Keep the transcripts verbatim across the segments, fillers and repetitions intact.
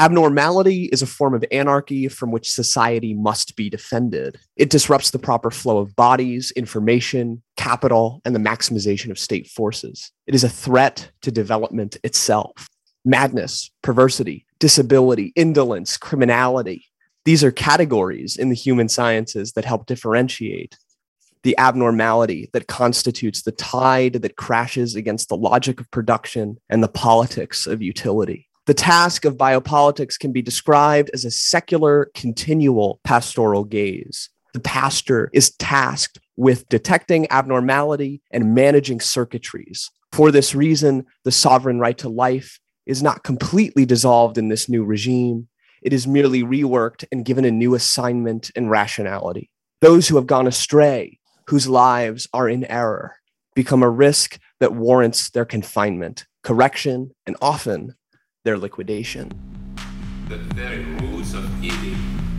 Abnormality is a form of anarchy from which society must be defended. It disrupts the proper flow of bodies, information, capital, and the maximization of state forces. It is a threat to development itself. Madness, perversity, disability, indolence, criminality. These are categories in the human sciences that help differentiate the abnormality that constitutes the tide that crashes against the logic of production and the politics of utility. The task of biopolitics can be described as a secular, continual pastoral gaze. The pastor is tasked with detecting abnormality and managing circuitries. For this reason, the sovereign right to life is not completely dissolved in this new regime. It is merely reworked and given a new assignment and rationality. Those who have gone astray, whose lives are in error, become a risk that warrants their confinement, correction, and often their liquidation. The very roots of evil,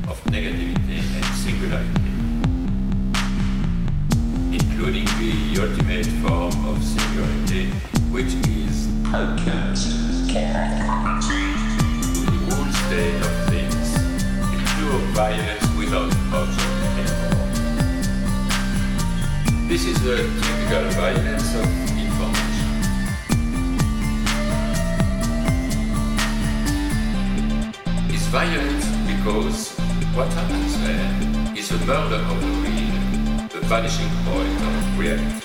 of negativity and singularity, including the ultimate form of singularity, which is unconscious character, the whole state of things, the pure violence without object. This is the typical violence of information. It's violent because what happens there is a murder of the real, the vanishing point of reality.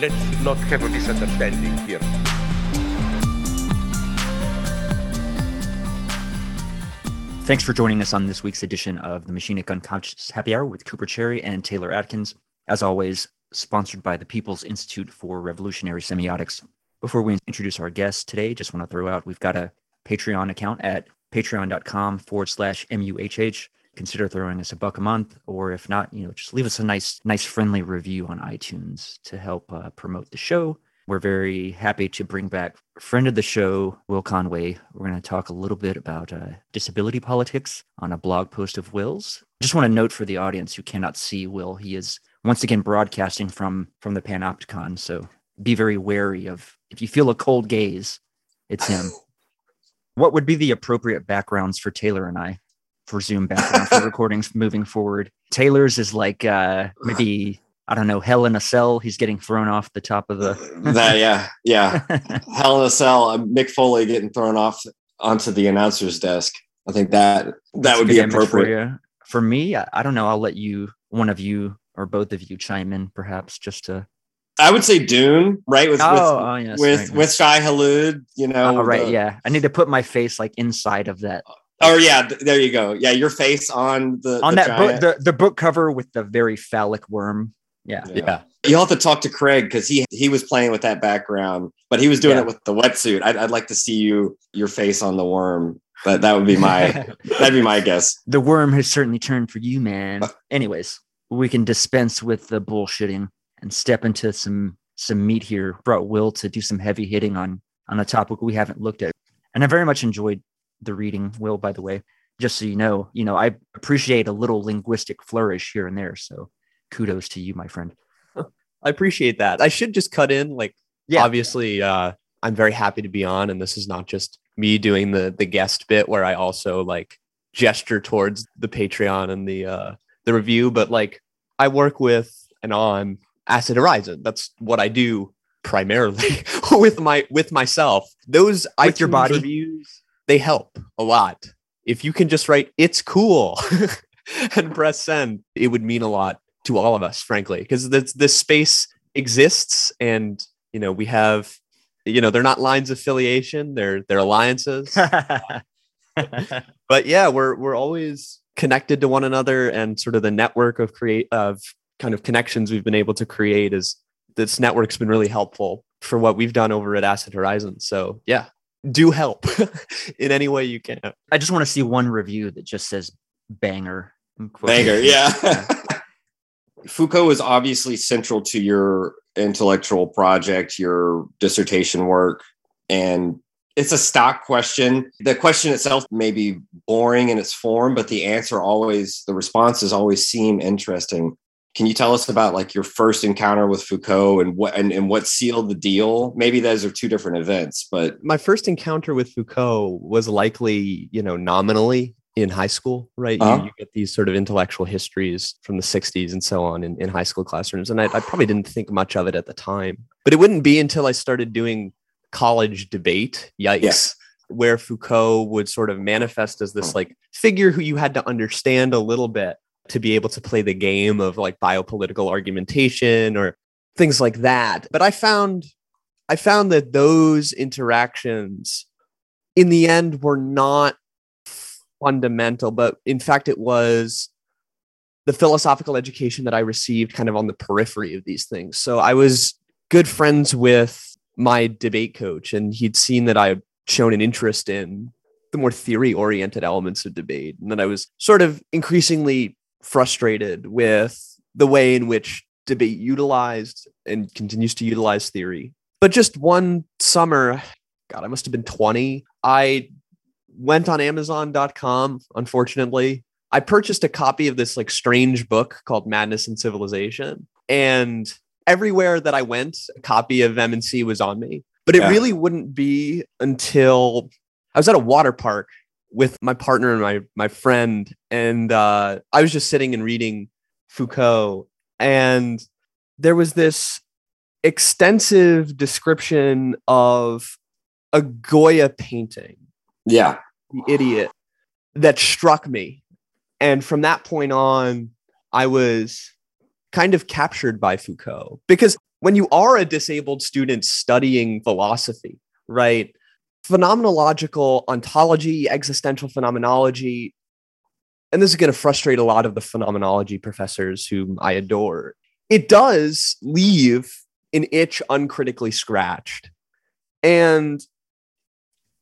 Let's not have a misunderstanding here. Thanks for joining us on this week's edition of the Machinic Unconscious Happy Hour with Cooper Cherry and Taylor Atkins, as always, sponsored by the People's Institute for Revolutionary Semiotics. Before we introduce our guest today, just want to throw out, we've got a Patreon account at patreon.com forward slash MUHH. Consider throwing us a buck a month, or if not, you know, just leave us a nice, nice friendly review on iTunes to help uh, promote the show. We're very happy to bring back a friend of the show, Will Conway. We're going to talk a little bit about uh, disability politics on a blog post of Will's. Just want to note for the audience who cannot see Will, he is once again broadcasting from, from the Panopticon. So be very wary of, if you feel a cold gaze, it's him. What would be the appropriate backgrounds for Taylor and I for Zoom background for recordings moving forward? Taylor's is like uh, maybe... I don't know, Hell in a Cell. He's getting thrown off the top of the... that, yeah, yeah. Hell in a Cell. Mick Foley getting thrown off onto the announcer's desk. I think that that That's would be appropriate. For, for me, I, I don't know. I'll let you, one of you or both of you chime in, perhaps, just to... I would say Dune, right? With, oh, with, oh, yes, with, right, with Shai Hulud, you know. Oh, right, the, yeah. I need to put my face like inside of that. Oh yeah, there you go. Yeah, your face on the... On the that book, the, the book cover with the very phallic worm. Yeah. Yeah. You'll have to talk to Craig because he he was playing with that background, but he was doing yeah. it with the wetsuit. I'd, I'd like to see you your face on the worm, but that would be my that'd be my guess. The worm has certainly turned for you, man. Anyways, we can dispense with the bullshitting and step into some some meat here. Brought Will to do some heavy hitting on on a topic we haven't looked at. And I very much enjoyed the reading, Will, by the way. Just so you know, you know, I appreciate a little linguistic flourish here and there. So kudos to you, my friend. I appreciate that. I should just cut in, like, yeah. obviously, uh, I'm very happy to be on, and this is not just me doing the the guest bit where I also like gesture towards the Patreon and the uh, the review, but like I work with and on Acid Horizon. That's what I do primarily with my with myself. Those with iTunes your body reviews, they help a lot. If you can just write "it's cool" and press send, it would mean a lot to all of us, frankly, because this, this space exists, and you know we have, you know, they're not lines of affiliation, they're they're alliances. But yeah, we're we're always connected to one another, and sort of the network of create of kind of connections we've been able to create is this network's been really helpful for what we've done over at Asset Horizon. So yeah, do help in any way you can. I just want to see one review that just says "banger." Banger, yeah. Foucault is obviously central to your intellectual project, your dissertation work, and it's a stock question. The question itself may be boring in its form, but the answer always, the responses always seem interesting. Can you tell us about like your first encounter with Foucault and what and, and what sealed the deal? Maybe those are two different events, but my first encounter with Foucault was likely, you know, nominally in high school, right? Uh-huh. You, you get these sort of intellectual histories from the sixties and so on in, in high school classrooms. And I, I probably didn't think much of it at the time, but it wouldn't be until I started doing college debate, yikes, yes. where Foucault would sort of manifest as this like figure who you had to understand a little bit to be able to play the game of like biopolitical argumentation or things like that. But I found, I found that those interactions in the end were not fundamental, but in fact, it was the philosophical education that I received kind of on the periphery of these things. So I was good friends with my debate coach, and he'd seen that I had shown an interest in the more theory-oriented elements of debate, and that I was sort of increasingly frustrated with the way in which debate utilized and continues to utilize theory. But just one summer, God, I must have been twenty, I went on Amazon dot com, unfortunately. I purchased a copy of this like strange book called Madness and Civilization. And everywhere that I went, a copy of M and C was on me. But it yeah. really wouldn't be until I was at a water park with my partner and my my friend. And uh, I was just sitting and reading Foucault. And there was this extensive description of a Goya painting. Yeah. The Idiot, that struck me. And from that point on, I was kind of captured by Foucault. Because when you are a disabled student studying philosophy, right? Phenomenological ontology, existential phenomenology, and this is going to frustrate a lot of the phenomenology professors whom I adore. It does leave an itch uncritically scratched. And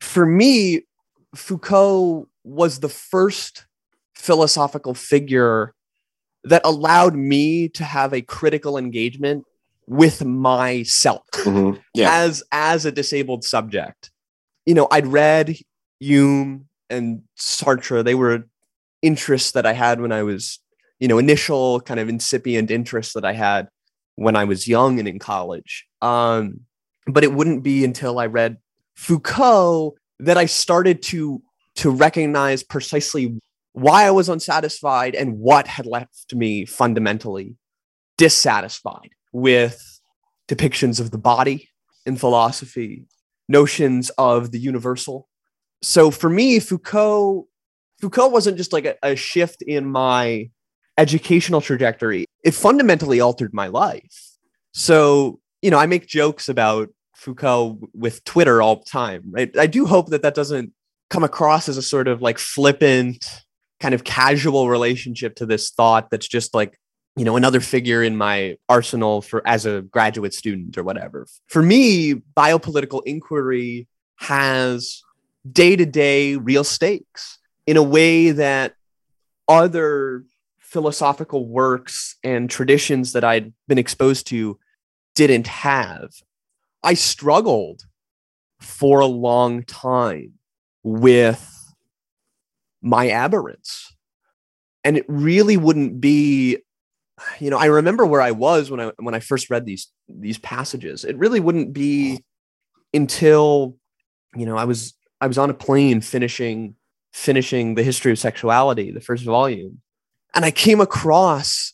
for me, Foucault was the first philosophical figure that allowed me to have a critical engagement with myself mm-hmm. yeah. as, as a disabled subject. You know, I'd read Hume and Sartre. They were interests that I had when I was, you know, initial kind of incipient interests that I had when I was young and in college. Um, but it wouldn't be until I read Foucault that I started to to recognize precisely why I was unsatisfied and what had left me fundamentally dissatisfied with depictions of the body in philosophy, notions of the universal. So for me, Foucault, Foucault wasn't just like a, a shift in my educational trajectory. It fundamentally altered my life. So, you know, I make jokes about Foucault with Twitter all the time, right? I do hope that that doesn't come across as a sort of like flippant kind of casual relationship to this thought that's just like, you know, another figure in my arsenal for as a graduate student or whatever. For me, biopolitical inquiry has day-to-day real stakes in a way that other philosophical works and traditions that I'd been exposed to didn't have. I struggled for a long time with my aberrance. And it really wouldn't be, you know, I remember where I was when I when I first read these these passages. It really wouldn't be until, you know, I was I was on a plane finishing finishing The History of Sexuality, the first volume. And I came across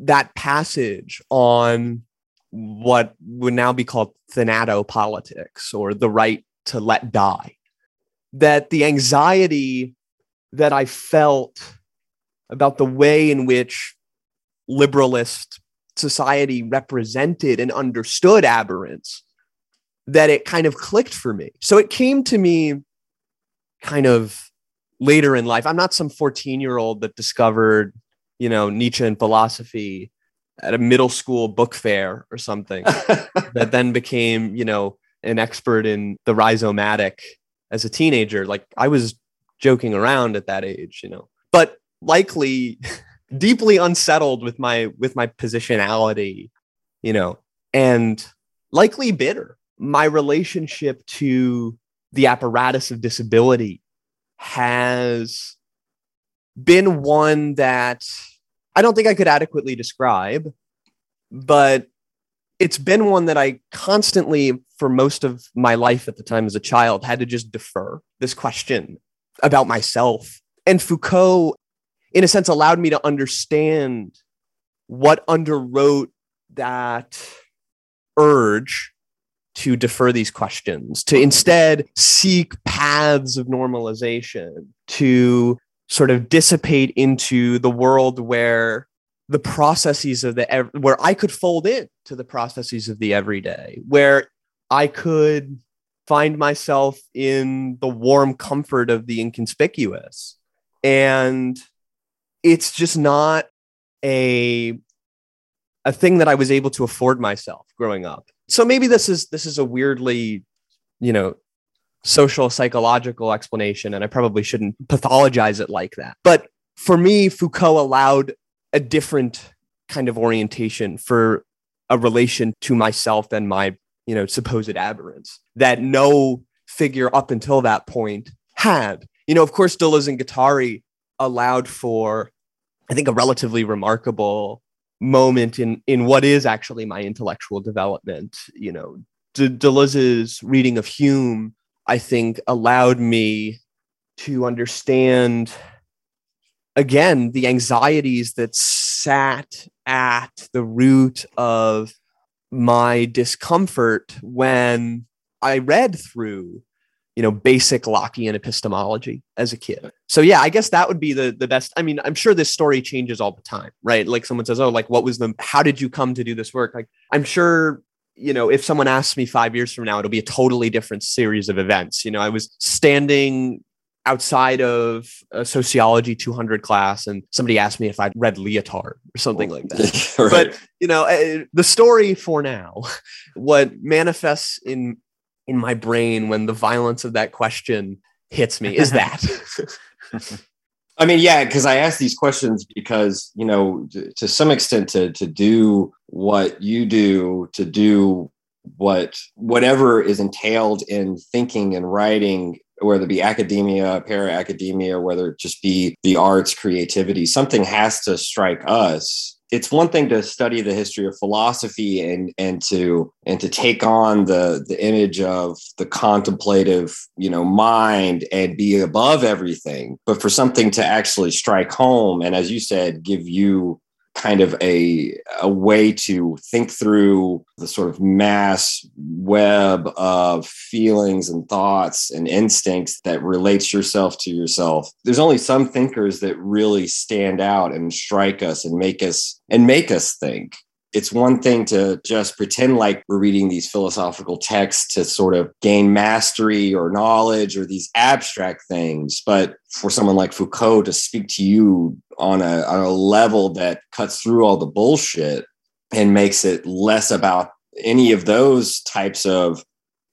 that passage on what would now be called thanatopolitics, or the right to let die. That the anxiety that I felt about the way in which liberalist society represented and understood aberrance, that it kind of clicked for me. So it came to me kind of later in life. I'm not some fourteen-year-old that discovered, you know, Nietzsche and philosophy at a middle school book fair or something that then became, you know, an expert in the rhizomatic as a teenager. Like, I was joking around at that age, you know, but likely deeply unsettled with my, with my positionality, you know, and likely bitter. My relationship to the apparatus of disability has been one that I don't think I could adequately describe, but it's been one that I constantly, for most of my life at the time as a child, had to just defer this question about myself. And Foucault, in a sense, allowed me to understand what underwrote that urge to defer these questions, to instead seek paths of normalization, to sort of dissipate into the world where the processes of the, ev- where I could fold in to the processes of the everyday, where I could find myself in the warm comfort of the inconspicuous. And it's just not a, a thing that I was able to afford myself growing up. So maybe this is, this is a weirdly, you know, social psychological explanation, and I probably shouldn't pathologize it like that. But for me, Foucault allowed a different kind of orientation for a relation to myself and my, you know, supposed aberrance that no figure up until that point had. You know, of course, Deleuze and Guattari allowed for, I think, a relatively remarkable moment in, in what is actually my intellectual development. You know, De- Deleuze's reading of Hume, I think, allowed me to understand, again, the anxieties that sat at the root of my discomfort when I read through, you know, basic Lockean epistemology as a kid. So yeah, I guess that would be the, the best. I mean, I'm sure this story changes all the time, right? Like someone says, oh, like, what was the, how did you come to do this work? Like, I'm sure, you know, if someone asks me five years from now, it'll be a totally different series of events. You know, I was standing outside of a sociology two hundred class and somebody asked me if I'd read Leotard or something like that. Right. But, you know, uh, the story for now, what manifests in in my brain when the violence of that question hits me is that. I mean, yeah, because I ask these questions because, you know, to, to some extent to to do what you do, to do what whatever is entailed in thinking and writing, whether it be academia, para-academia, whether it just be the arts, creativity, something has to strike us. It's one thing to study the history of philosophy and and to and to take on the the image of the contemplative, you know, mind and be above everything, but for something to actually strike home and, as you said, give you kind of a a way to think through the sort of mass web of feelings and thoughts and instincts that relates yourself to yourself. There's only some thinkers that really stand out and strike us and make us and make us think. It's one thing to just pretend like we're reading these philosophical texts to sort of gain mastery or knowledge or these abstract things. But for someone like Foucault to speak to you on a, on a level that cuts through all the bullshit and makes it less about any of those types of,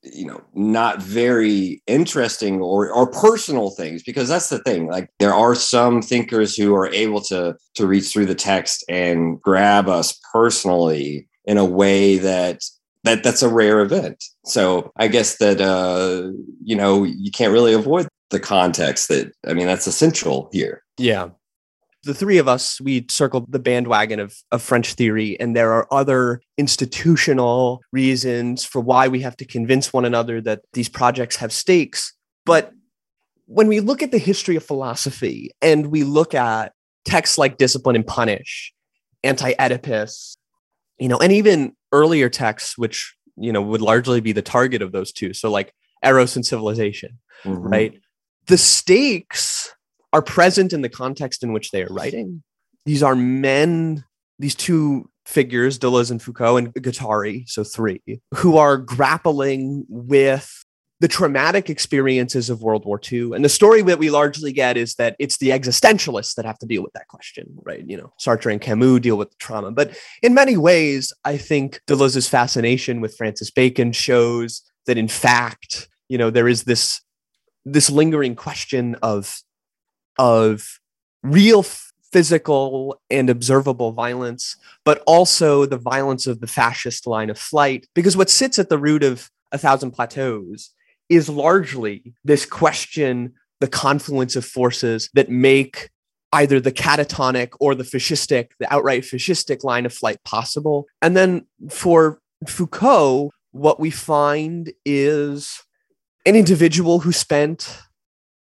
you know, not very interesting or, or personal things, because that's the thing. Like, there are some thinkers who are able to, to reach through the text and grab us personally in a way that, that that's a rare event. So I guess that, uh, you know, you can't really avoid the context that, I mean, that's essential here. Yeah. The three of us, we circled the bandwagon of, of French theory, and there are other institutional reasons for why we have to convince one another that these projects have stakes. But when we look at the history of philosophy and we look at texts like Discipline and Punish, Anti-Oedipus, you know, and even earlier texts, which, you know, would largely be the target of those two. So like Eros and Civilization, mm-hmm. right? The stakes are present in the context in which they are writing. These are men, these two figures, Deleuze and Foucault and Guattari, so three, who are grappling with the traumatic experiences of World War Two. And the story that we largely get is that it's the existentialists that have to deal with that question, right? You know, Sartre and Camus deal with the trauma. But in many ways, I think Deleuze's fascination with Francis Bacon shows that, in fact, you know, there is this, this lingering question of of real physical and observable violence, but also the violence of the fascist line of flight. Because what sits at the root of A Thousand Plateaus is largely this question, the confluence of forces that make either the catatonic or the fascistic, the outright fascistic line of flight possible. And then for Foucault, what we find is an individual who spent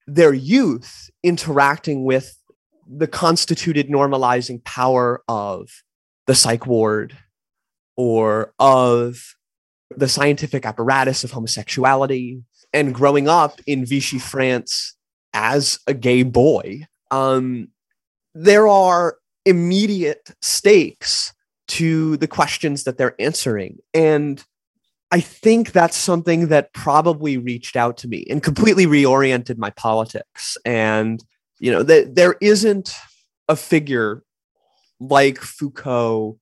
their youth interacting with the constituted normalizing power of the psych ward or of the scientific apparatus of homosexuality, and growing up in Vichy France as a gay boy. Um, there are immediate stakes to the questions that they're answering. And I think that's something that probably reached out to me and completely reoriented my politics. And, you know, th- there isn't a figure like Foucault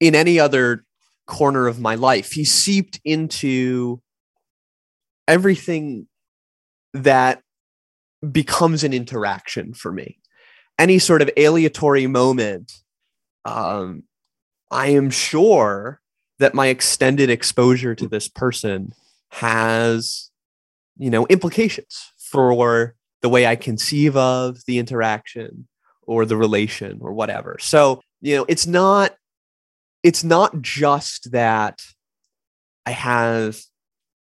in any other corner of my life. He seeped into everything that becomes an interaction for me. Any sort of aleatory moment, um, I am sure that my extended exposure to this person has, you know, implications for the way I conceive of the interaction or the relation or whatever. So, you know, it's not, it's not just that I have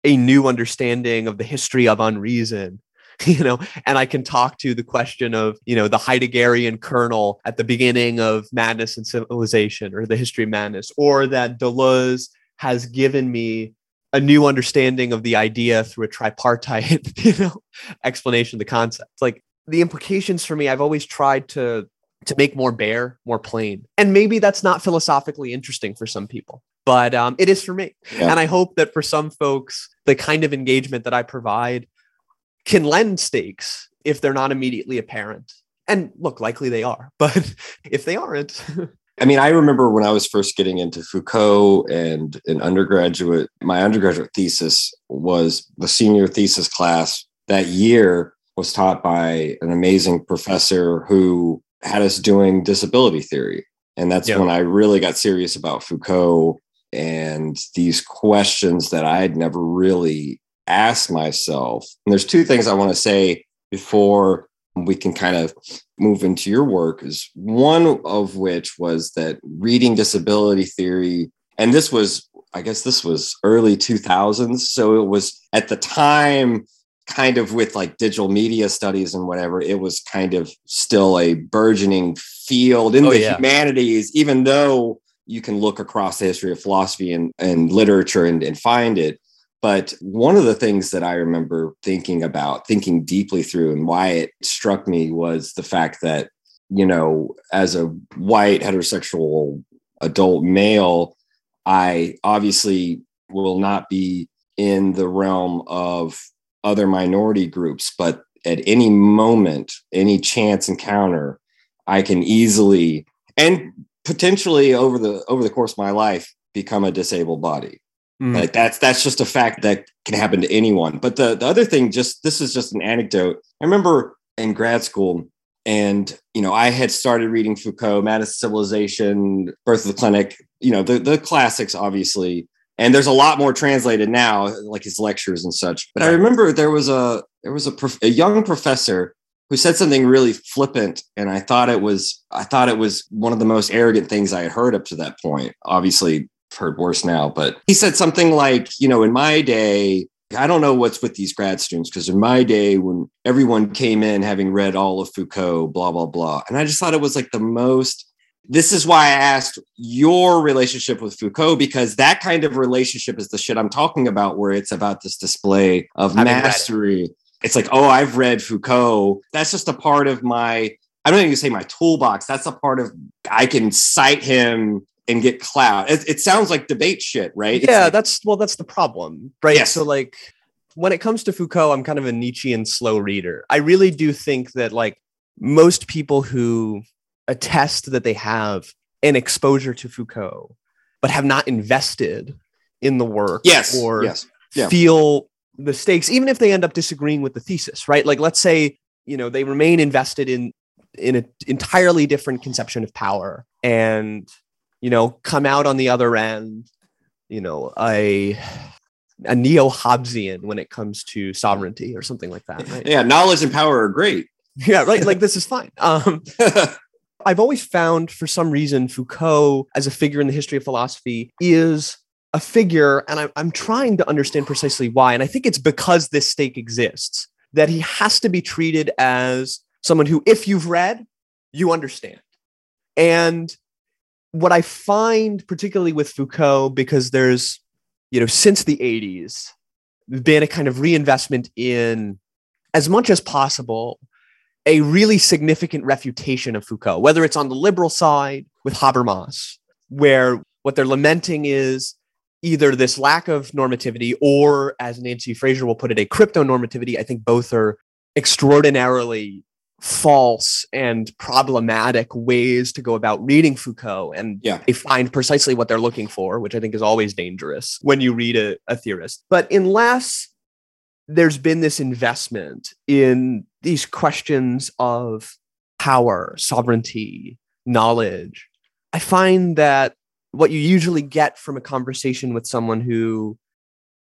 a new understanding of the history of unreason, you know, and I can talk to the question of, you know, the Heideggerian kernel at the beginning of Madness and Civilization or the History of Madness, or that Deleuze has given me a new understanding of the idea through a tripartite, you know, explanation of the concept. Like, the implications for me, I've always tried to, to make more bare, more plain. And maybe that's not philosophically interesting for some people, but um, it is for me. Yeah. And I hope that for some folks, the kind of engagement that I provide can lend stakes if they're not immediately apparent. And look, likely they are, but if they aren't. I mean, I remember when I was first getting into Foucault and an undergraduate, my undergraduate thesis was the senior thesis class that year was taught by an amazing professor who had us doing disability theory. And that's yep. when I really got serious about Foucault and these questions that I had never really asked myself. And there's two things I want to say before we can kind of move into your work, is one of which was that reading disability theory, and this was, I guess this was early two thousands. So it was at the time, kind of with like digital media studies and whatever, it was kind of still a burgeoning field in oh, the yeah. humanities, even though you can look across the history of philosophy and, and literature and, and find it. But one of the things that I remember thinking about, thinking deeply through, and why it struck me was the fact that, you know, as a white heterosexual adult male, I obviously will not be in the realm of other minority groups, but at any moment, any chance encounter, I can easily and potentially over the over the course of my life become a disabled body. Mm. Like that's that's just a fact that can happen to anyone. But the, the other thing, just this is just an anecdote. I remember in grad school, and you know, I had started reading Foucault, Madness and Civilization, Birth of the Clinic, you know, the, the classics, obviously. And there's a lot more translated now, like his lectures and such. But I remember there was a there was a, prof- a young professor who said something really flippant, and I thought it was I thought it was one of the most arrogant things I had heard up to that point. Obviously, I've heard worse now, but he said something like, you know, in my day, I don't know what's with these grad students, because in my day, when everyone came in having read all of Foucault, blah blah blah, and I just thought it was like the most. This is why I asked your relationship with Foucault, because that kind of relationship is the shit I'm talking about, where it's about this display of mastery. It. It's like, oh, I've read Foucault. That's just a part of my, I don't even say my toolbox. That's a part of, I can cite him and get clout. It, it sounds like debate shit, right? Yeah, like, that's, well, that's the problem, right? Yes. So like, when it comes to Foucault, I'm kind of a Nietzschean slow reader. I really do think that like most people who attest that they have an exposure to Foucault, but have not invested in the work yes, or yes, yeah. feel the stakes, even if they end up disagreeing with the thesis, right? Like, let's say, you know, they remain invested in, in an entirely different conception of power and, you know, come out on the other end, you know, a... a neo-Hobbesian when it comes to sovereignty or something like that. Right? Yeah. Knowledge and power are great. Yeah, right. Like, this is fine. Um, I've always found, for some reason, Foucault as a figure in the history of philosophy is a figure, and I'm, I'm trying to understand precisely why. And I think it's because this stake exists, that he has to be treated as someone who, if you've read, you understand. And what I find, particularly with Foucault, because there's, you know, since the eighties, been a kind of reinvestment in, as much as possible, a really significant refutation of Foucault, whether it's on the liberal side with Habermas, where what they're lamenting is either this lack of normativity or, as Nancy Fraser will put it, a crypto-normativity. I think both are extraordinarily false and problematic ways to go about reading Foucault, and yeah. they find precisely what they're looking for, which I think is always dangerous when you read a, a theorist. But unless there's been this investment in these questions of power, sovereignty, knowledge, I find that what you usually get from a conversation with someone who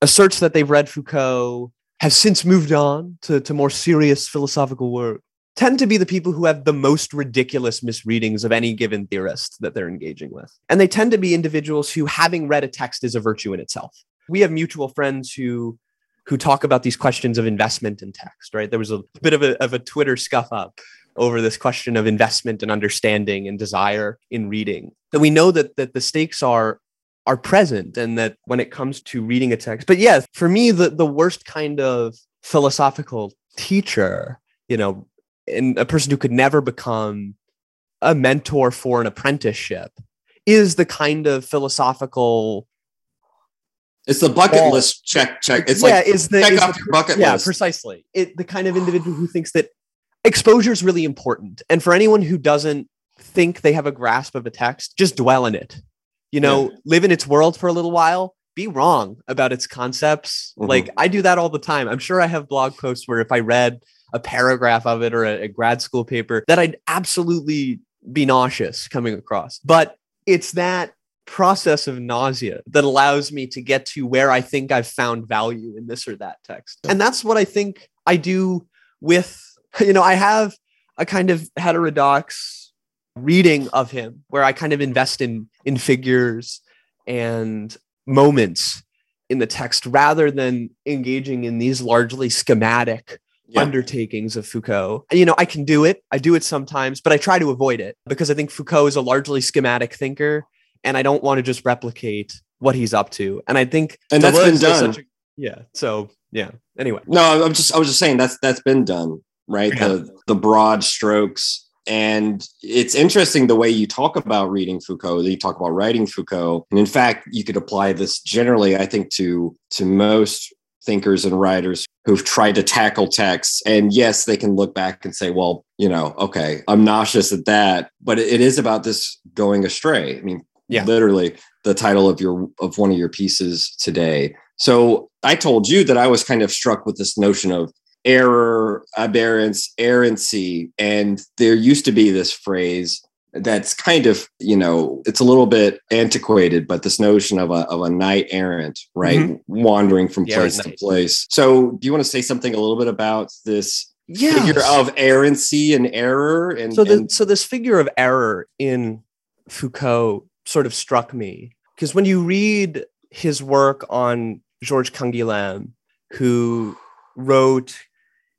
asserts that they've read Foucault, have since moved on to, to more serious philosophical work, tend to be the people who have the most ridiculous misreadings of any given theorist that they're engaging with. And they tend to be individuals who, having read a text, is a virtue in itself. We have mutual friends who who talk about these questions of investment in text, right? There was a bit of a, of a Twitter scuff up over this question of investment and understanding and desire in reading. That we know that that the stakes are are present, and that when it comes to reading a text. But yeah, for me, the, the worst kind of philosophical teacher, you know, and a person who could never become a mentor for an apprenticeship, is the kind of philosophical. It's the bucket ball. list check, check. It's yeah, like is the, check is off the, your bucket yeah, list. Yeah, precisely. It, the kind of individual who thinks that exposure is really important. And for anyone who doesn't think they have a grasp of a text, just dwell in it. You know, yeah. live in its world for a little while. Be wrong about its concepts. Mm-hmm. Like, I do that all the time. I'm sure I have blog posts where if I read a paragraph of it or a, a grad school paper, that I'd absolutely be nauseous coming across. But it's that process of nausea that allows me to get to where I think I've found value in this or that text. And that's what I think I do with, you know, I have a kind of heterodox reading of him where I kind of invest in, in figures and moments in the text rather than engaging in these largely schematic Yeah. undertakings of Foucault. You know, I can do it. I do it sometimes, but I try to avoid it because I think Foucault is a largely schematic thinker, and I don't want to just replicate what he's up to. And I think and that's been done. Such a, yeah. So yeah. Anyway. No, I'm just I was just saying that's that's been done, right? Yeah. The the broad strokes. And it's interesting the way you talk about reading Foucault, that you talk about writing Foucault. And in fact, you could apply this generally, I think, to to most thinkers and writers who've tried to tackle texts. And yes, they can look back and say, well, you know, okay, I'm nauseous at that, but it is about this going astray. I mean, yeah. literally the title of your, of one of your pieces today. So I told you that I was kind of struck with this notion of error, aberrance, errancy. And there used to be this phrase that's kind of, you know, it's a little bit antiquated, but this notion of a of a knight errant, right? Mm-hmm. Wandering from yeah, place to night. place. So do you want to say something a little bit about this yes. figure of errancy and error? And so, the, and so this figure of error in Foucault sort of struck me because when you read his work on Georges Canguilhem, who wrote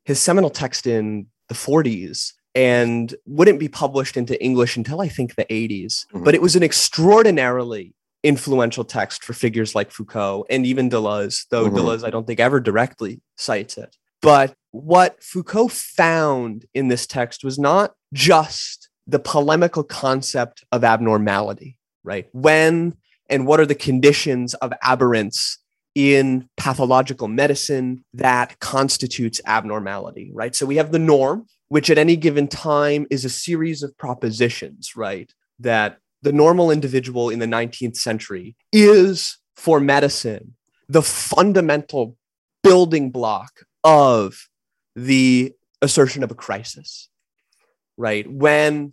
his seminal text in the forties, and wouldn't be published into English until I think the eighties. Mm-hmm. But it was an extraordinarily influential text for figures like Foucault and even Deleuze, though mm-hmm. Deleuze I don't think ever directly cites it. But what Foucault found in this text was not just the polemical concept of abnormality, right? When and what are the conditions of aberrance in pathological medicine that constitutes abnormality, right? So we have the norm, which at any given time is a series of propositions, right? That the normal individual in the nineteenth century is, for medicine, the fundamental building block of the assertion of a crisis, right? When,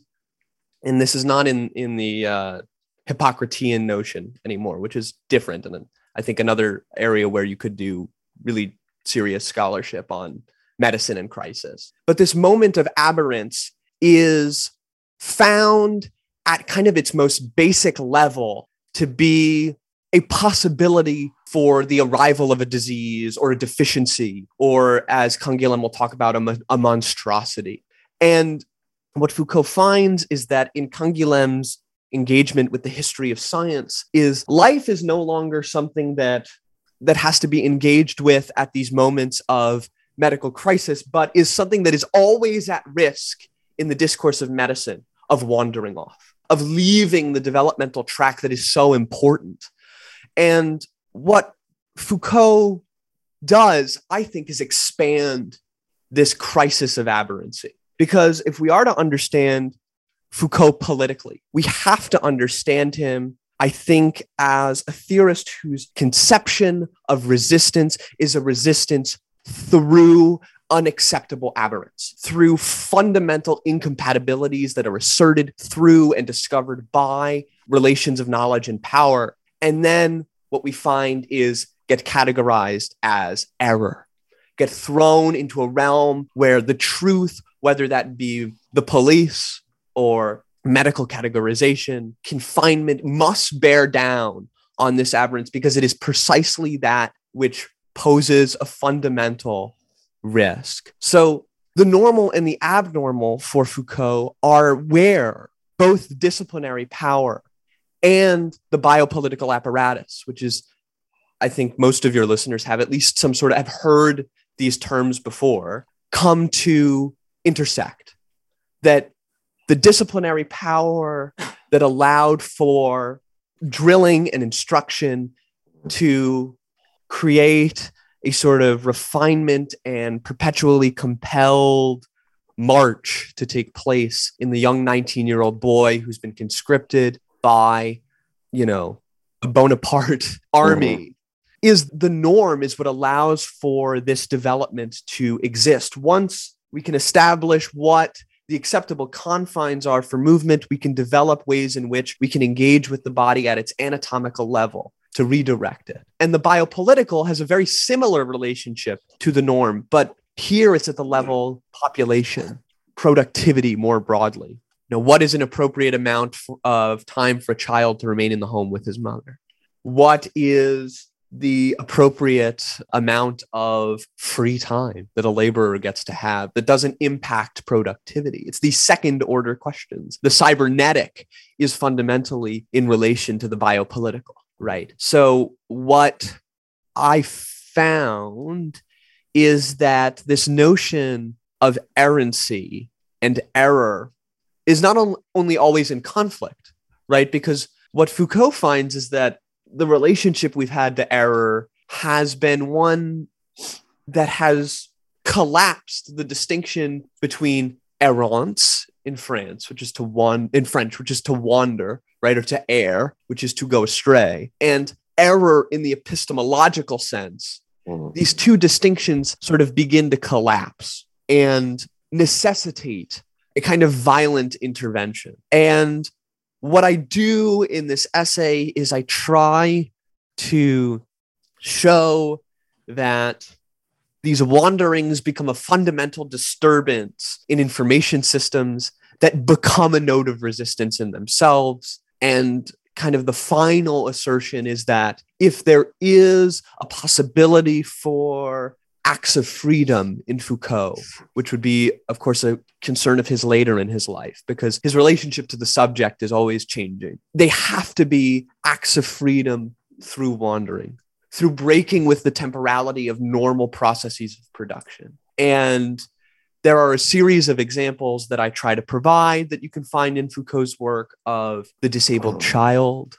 and this is not in, in the uh, Hippocratean notion anymore, which is different. And I think another area where you could do really serious scholarship on medicine and crisis. But this moment of aberrance is found at kind of its most basic level to be a possibility for the arrival of a disease or a deficiency, or as Canguilhem will talk about, a, a monstrosity. And what Foucault finds is that in Canguilhem's engagement with the history of science is life is no longer something that, that has to be engaged with at these moments of medical crisis, but is something that is always at risk in the discourse of medicine, of wandering off, of leaving the developmental track that is so important. And what Foucault does, I think, is expand this crisis of aberrancy. Because if we are to understand Foucault politically, we have to understand him, I think, as a theorist whose conception of resistance is a resistance through unacceptable aberrance, through fundamental incompatibilities that are asserted through and discovered by relations of knowledge and power. And then what we find is get categorized as error, get thrown into a realm where the truth, whether that be the police or medical categorization, confinement, must bear down on this aberrance because it is precisely that which poses a fundamental risk. So the normal and the abnormal for Foucault are where both disciplinary power and the biopolitical apparatus, which is, I think most of your listeners have at least some sort of, have heard these terms before, come to intersect. That the disciplinary power that allowed for drilling and instruction to create a sort of refinement and perpetually compelled march to take place in the young nineteen-year-old boy who's been conscripted by, you know, a Bonaparte army, mm-hmm. is the norm, is what allows for this development to exist. Once we can establish what the acceptable confines are for movement, we can develop ways in which we can engage with the body at its anatomical level to redirect it. And the biopolitical has a very similar relationship to the norm, but here it's at the level population, productivity more broadly. Now, what is an appropriate amount of time for a child to remain in the home with his mother? What is the appropriate amount of free time that a laborer gets to have that doesn't impact productivity? It's these second order questions. The cybernetic is fundamentally in relation to the biopolitical, right? So what I found is that this notion of errancy and error is not on- only always in conflict, right? Because what Foucault finds is that the relationship we've had to error has been one that has collapsed the distinction between errance in France, which is to wan- in French, which is to wander, right, or to err, which is to go astray, and error in the epistemological sense. Mm-hmm. These two distinctions sort of begin to collapse and necessitate a kind of violent intervention. And what I do in this essay is I try to show that these wanderings become a fundamental disturbance in information systems that become a node of resistance in themselves. And kind of the final assertion is that if there is a possibility for acts of freedom in Foucault, which would be, of course, a concern of his later in his life, because his relationship to the subject is always changing. They have to be acts of freedom through wandering, through breaking with the temporality of normal processes of production. And there are a series of examples that I try to provide that you can find in Foucault's work of the disabled child,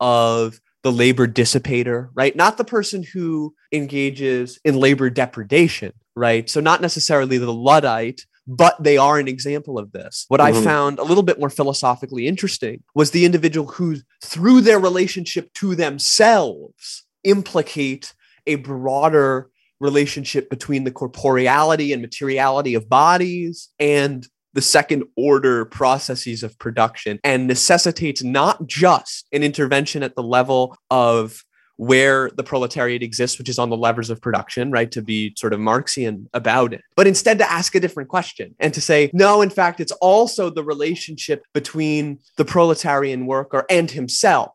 of the labor dissipator, right? Not the person who engages in labor depredation, right? So not necessarily the Luddite, but they are an example of this. What mm-hmm. I found a little bit more philosophically interesting was the individual who, through their relationship to themselves, implicate a broader relationship between the corporeality and materiality of bodies and the second order processes of production, and necessitates not just an intervention at the level of where the proletariat exists, which is on the levers of production, right? To be sort of Marxian about it, but instead to ask a different question and to say, no, in fact, it's also the relationship between the proletarian worker and himself,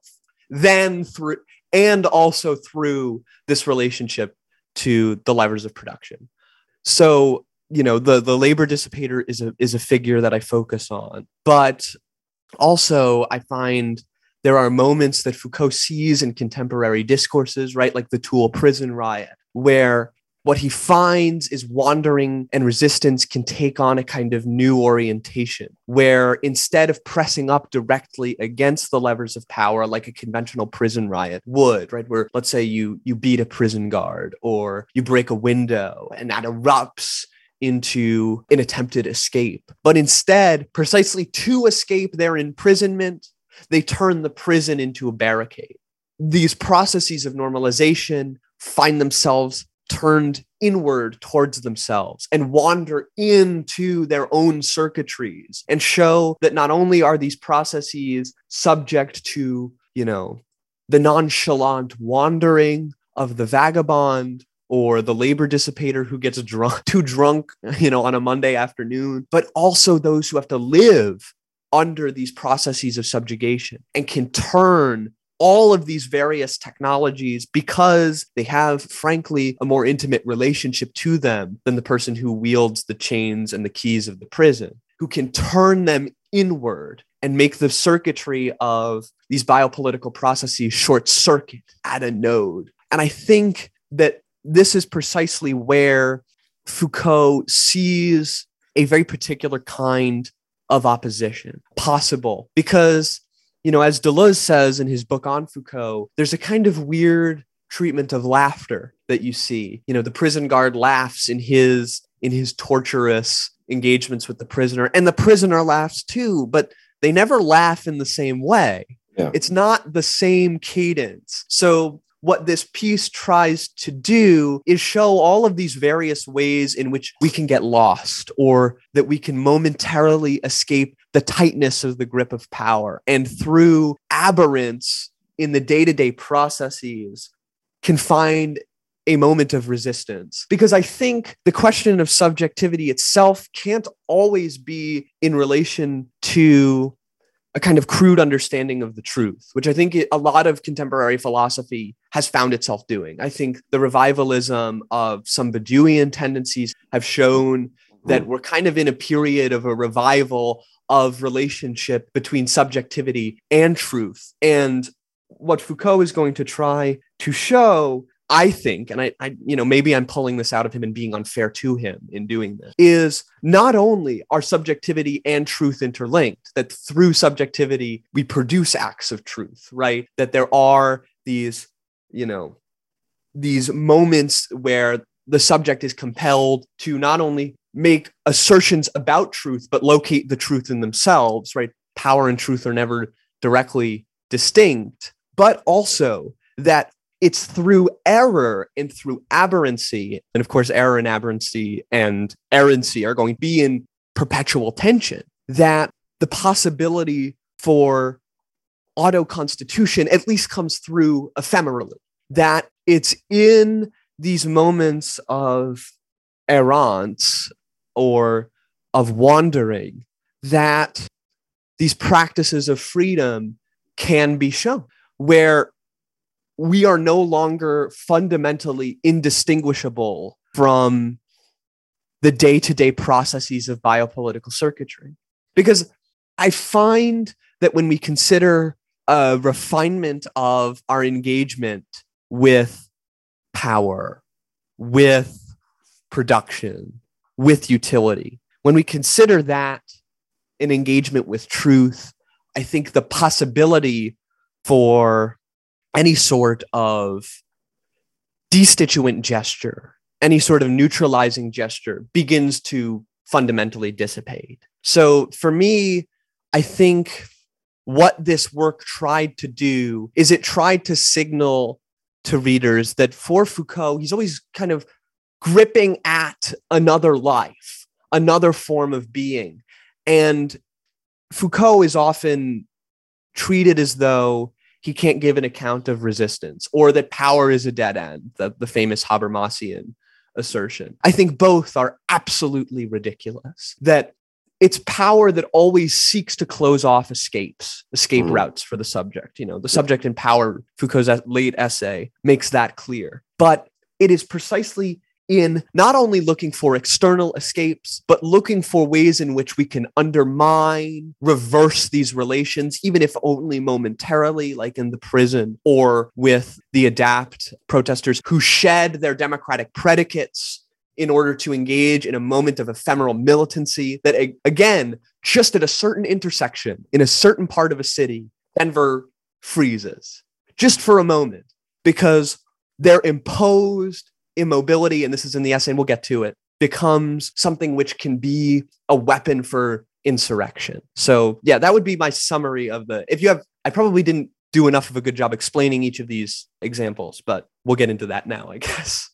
then through, and also through this relationship to the levers of production. So, you know, the, the labor dissipator is a, is a figure that I focus on, but also I find there are moments that Foucault sees in contemporary discourses, right? Like the Toul prison riot, where what he finds is wandering and resistance can take on a kind of new orientation, where instead of pressing up directly against the levers of power, like a conventional prison riot would, right? Where let's say you, you beat a prison guard or you break a window and that erupts into an attempted escape. But instead, precisely to escape their imprisonment, they turn the prison into a barricade. These processes of normalization find themselves turned inward towards themselves and wander into their own circuitries and show that not only are these processes subject to, you know, the nonchalant wandering of the vagabond or the labor dissipator who gets drunk, too drunk, you know, on a Monday afternoon, but also those who have to live under these processes of subjugation and can turn all of these various technologies because they have, frankly, a more intimate relationship to them than the person who wields the chains and the keys of the prison, who can turn them inward and make the circuitry of these biopolitical processes short circuit at a node. And I think that this is precisely where Foucault sees a very particular kind of opposition possible, because, you know, as Deleuze says in his book on Foucault, there's a kind of weird treatment of laughter that you see. You know, the prison guard laughs in his in his torturous engagements with the prisoner, and the prisoner laughs too, but they never laugh in the same way. Yeah. It's not the same cadence. So what this piece tries to do is show all of these various ways in which we can get lost or that we can momentarily escape the tightness of the grip of power, and through aberrance in the day-to-day processes can find a moment of resistance. Because I think the question of subjectivity itself can't always be in relation to a kind of crude understanding of the truth, which I think a lot of contemporary philosophy has found itself doing. I think the revivalism of some Bedouin tendencies have shown that we're kind of in a period of a revival of relationship between subjectivity and truth. And what Foucault is going to try to show, I think, and I, I, you know, maybe I'm pulling this out of him and being unfair to him in doing this, is not only are subjectivity and truth interlinked, that through subjectivity, we produce acts of truth, right? That there are these, you know, these moments where the subject is compelled to not only make assertions about truth, but locate the truth in themselves, right? Power and truth are never directly distinct, but also that it's through error and through aberrancy. And of course, error and aberrancy and errancy are going to be in perpetual tension, that the possibility for auto-constitution at least comes through ephemerally, that it's in these moments of errance or of wandering that these practices of freedom can be shown, where we are no longer fundamentally indistinguishable from the day-to-day processes of biopolitical circuitry. Because I find that when we consider a refinement of our engagement with power, with production, with utility, when we consider that an engagement with truth, I think the possibility for any sort of destituent gesture, any sort of neutralizing gesture begins to fundamentally dissipate. So for me, I think what this work tried to do is it tried to signal to readers that for Foucault, he's always kind of gripping at another life, another form of being. And Foucault is often treated as though he can't give an account of resistance, or that power is a dead end, the, the famous Habermasian assertion. I think both are absolutely ridiculous, that it's power that always seeks to close off escapes, escape mm. routes for the subject. You know, the subject in Power, Foucault's late essay, makes that clear. But it is precisely in not only looking for external escapes, but looking for ways in which we can undermine, reverse these relations, even if only momentarily, like in the prison or with the ADAPT protesters who shed their democratic predicates in order to engage in a moment of ephemeral militancy that, again, just at a certain intersection, in a certain part of a city, Denver freezes just for a moment because they're imposed immobility, and this is in the essay, and we'll get to it, becomes something which can be a weapon for insurrection. So yeah, that would be my summary of the, if you have, I probably didn't do enough of a good job explaining each of these examples, but we'll get into that now, I guess.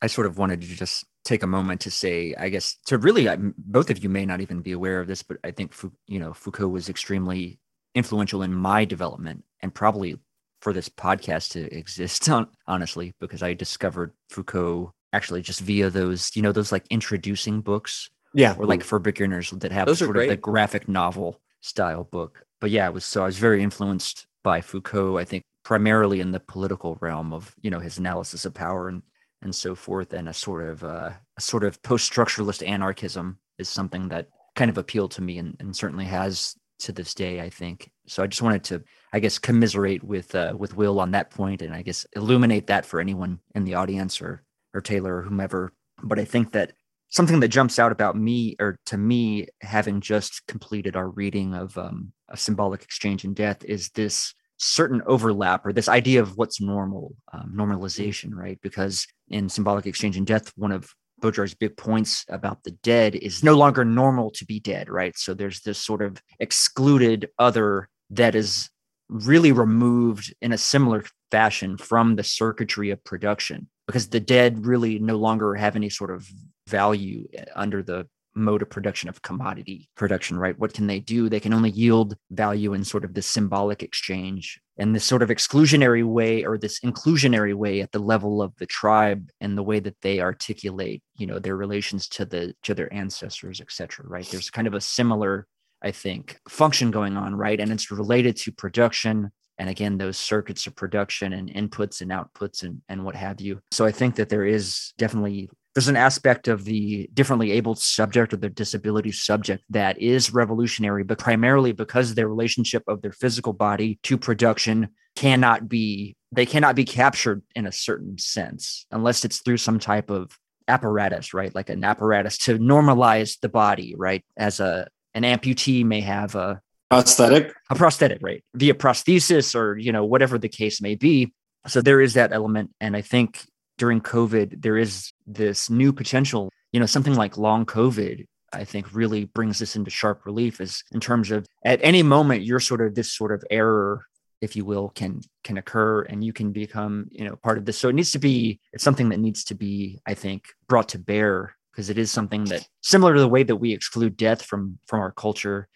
I sort of wanted to just take a moment to say, I guess, to really, I, both of you may not even be aware of this, but I think, you know, Foucault was extremely influential in my development and probably for this podcast to exist, on, honestly, because I discovered Foucault actually just via those, you know, those like introducing books, yeah, or like for beginners that have those sort of the graphic novel style book. But yeah, it was, so I was very influenced by Foucault, I think, primarily in the political realm of, you know, his analysis of power and and so forth. And a sort of uh, a sort of post-structuralist anarchism is something that kind of appealed to me and, and certainly has to this day, I think. So I just wanted to, I guess, commiserate with uh, with Will on that point, and I guess illuminate that for anyone in the audience or or Taylor or whomever. But I think that something that jumps out about me, or to me, having just completed our reading of um, A Symbolic Exchange in Death, is this certain overlap, or this idea of what's normal, um, normalization, right? Because in Symbolic Exchange in Death, one of Baudrillard's big points about the dead is no longer normal to be dead, right? So there's this sort of excluded other that is really removed in a similar fashion from the circuitry of production, because the dead really no longer have any sort of value under the mode of production of commodity production, right? What can they do? They can only yield value in sort of this symbolic exchange and this sort of exclusionary way, or this inclusionary way, at the level of the tribe and the way that they articulate, you know, their relations to the to their ancestors, et cetera, right? There's kind of a similar, I think, function going on, right? And it's related to production. And again, those circuits of production and inputs and outputs and, and what have you. So I think that there is definitely, there's an aspect of the differently abled subject or the disability subject that is revolutionary, but primarily because their relationship of their physical body to production cannot be, they cannot be captured in a certain sense, unless it's through some type of apparatus, right? Like an apparatus to normalize the body, right? As a, an amputee may have a prosthetic, a prosthetic, right? Via prosthesis or, you know, whatever the case may be. So there is that element. And I think during COVID, there is this new potential, you know, something like long COVID, I think really brings this into sharp relief, is in terms of at any moment, you're sort of this sort of error, if you will, can, can occur, and you can become, you know, part of this. So it needs to be, it's something that needs to be, I think, brought to bear, because it is something that, similar to the way that we exclude death from, from our culture,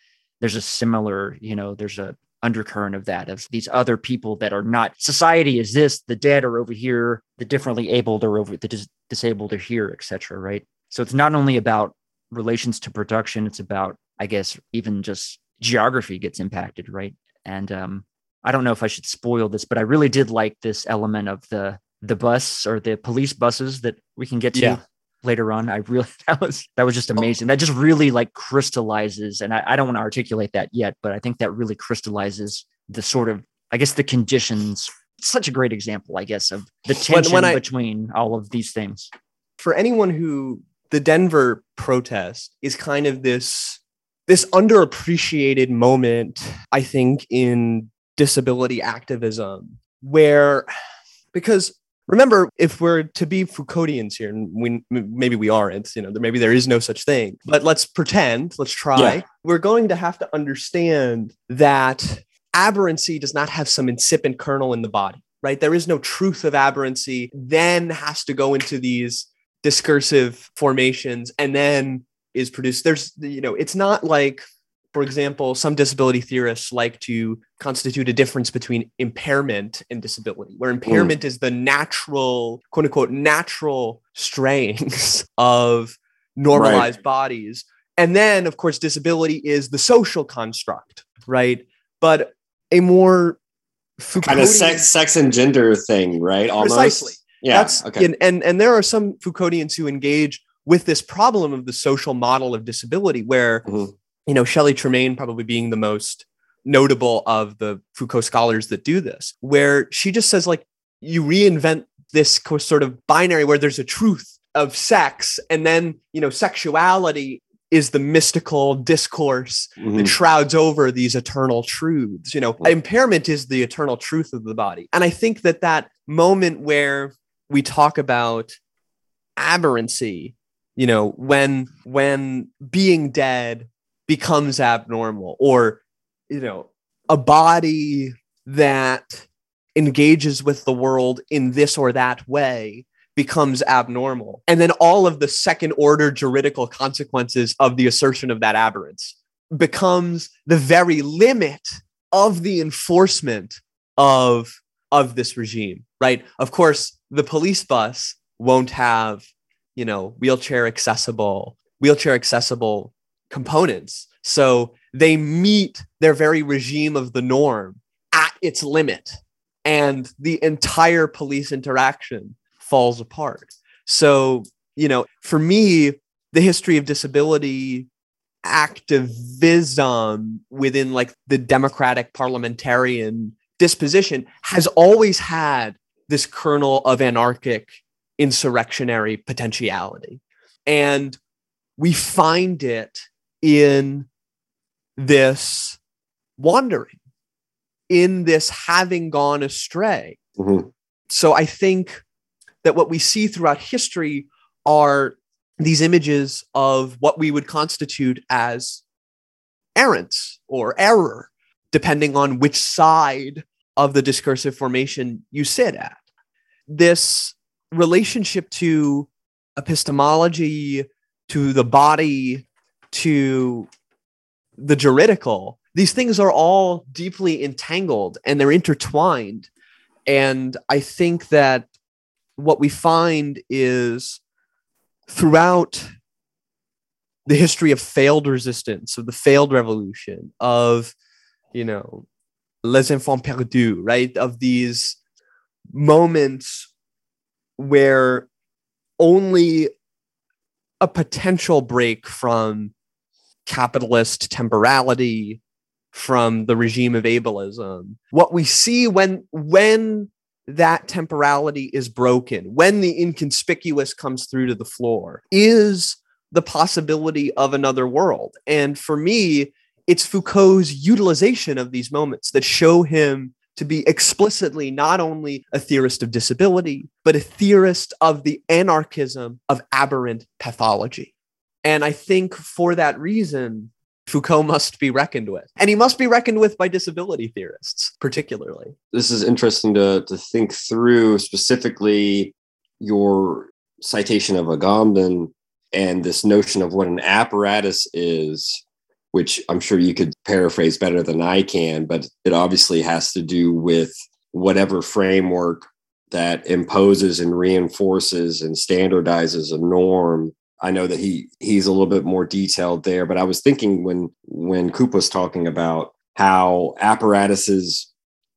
there's a similar, you know, there's a undercurrent of that, of these other people that are not, society is this, the dead are over here, the differently abled are over, the dis- disabled are here, et cetera, right? So it's not only about relations to production, it's about, I guess, even just geography gets impacted, right? And um, I don't know if I should spoil this, but I really did like this element of the the bus, or the police buses that we can get to. Yeah. Later on, I really, that was, that was just amazing. That just really like crystallizes, and I, I don't want to articulate that yet, but I think that really crystallizes the sort of, I guess, the conditions. It's such a great example, I guess, of the tension when, when between I, all of these things. For anyone who, the Denver protest is kind of this, this underappreciated moment, I think, in disability activism, where, because remember, if we're to be Foucauldians here, and we, maybe we aren't, you know, maybe there is no such thing, but let's pretend, let's try. Yeah. We're going to have to understand that aberrancy does not have some incipient kernel in the body, right? There is no truth of aberrancy, then has to go into these discursive formations and then is produced. There's, you know, it's not like For example, some disability theorists like to constitute a difference between impairment and disability, where impairment mm. is the natural, quote unquote, natural strains of normalized right. bodies. And then, of course, disability is the social construct, right? But a more Foucaultian... Kind of sex, sex and gender thing, right? Almost. Precisely. Yeah. That's, okay. and, and, and there are some Foucaultians who engage with this problem of the social model of disability, where... Mm-hmm. You know, Shelley Tremaine probably being the most notable of the Foucault scholars that do this, where she just says, like, you reinvent this co- sort of binary where there's a truth of sex, and then, you know, sexuality is the mystical discourse mm-hmm. that shrouds over these eternal truths. You know, mm-hmm. impairment is the eternal truth of the body. And I think that that moment where we talk about aberrancy, you know, when when being dead becomes abnormal, or, you know, a body that engages with the world in this or that way becomes abnormal. And then all of the second order juridical consequences of the assertion of that aberrance becomes the very limit of the enforcement of, of this regime, right? Of course, the police bus won't have, you know, wheelchair accessible, wheelchair accessible components. So they meet their very regime of the norm at its limit, and the entire police interaction falls apart. So, you know, for me, the history of disability activism within like the democratic parliamentarian disposition has always had this kernel of anarchic insurrectionary potentiality. And we find it in this wandering, in this having gone astray. Mm-hmm. So I think that what we see throughout history are these images of what we would constitute as errance or error, depending on which side of the discursive formation you sit at. This relationship to epistemology, to the body, to the juridical, these things are all deeply entangled and they're intertwined. And I think that what we find is throughout the history of failed resistance, of the failed revolution, of, you know, les enfants perdus, right? Of these moments where only a potential break from capitalist temporality, from the regime of ableism. What we see when when that temporality is broken, when the inconspicuous comes through to the floor, is the possibility of another world. And for me, it's Foucault's utilization of these moments that show him to be explicitly not only a theorist of disability, but a theorist of the anarchism of aberrant pathology. And I think for that reason, Foucault must be reckoned with. And he must be reckoned with by disability theorists, particularly. This is interesting to, to think through, specifically your citation of Agamben and this notion of what an apparatus is, which I'm sure you could paraphrase better than I can, but it obviously has to do with whatever framework that imposes and reinforces and standardizes a norm. I know that he he's a little bit more detailed there, but I was thinking when when Coop was talking about how apparatuses,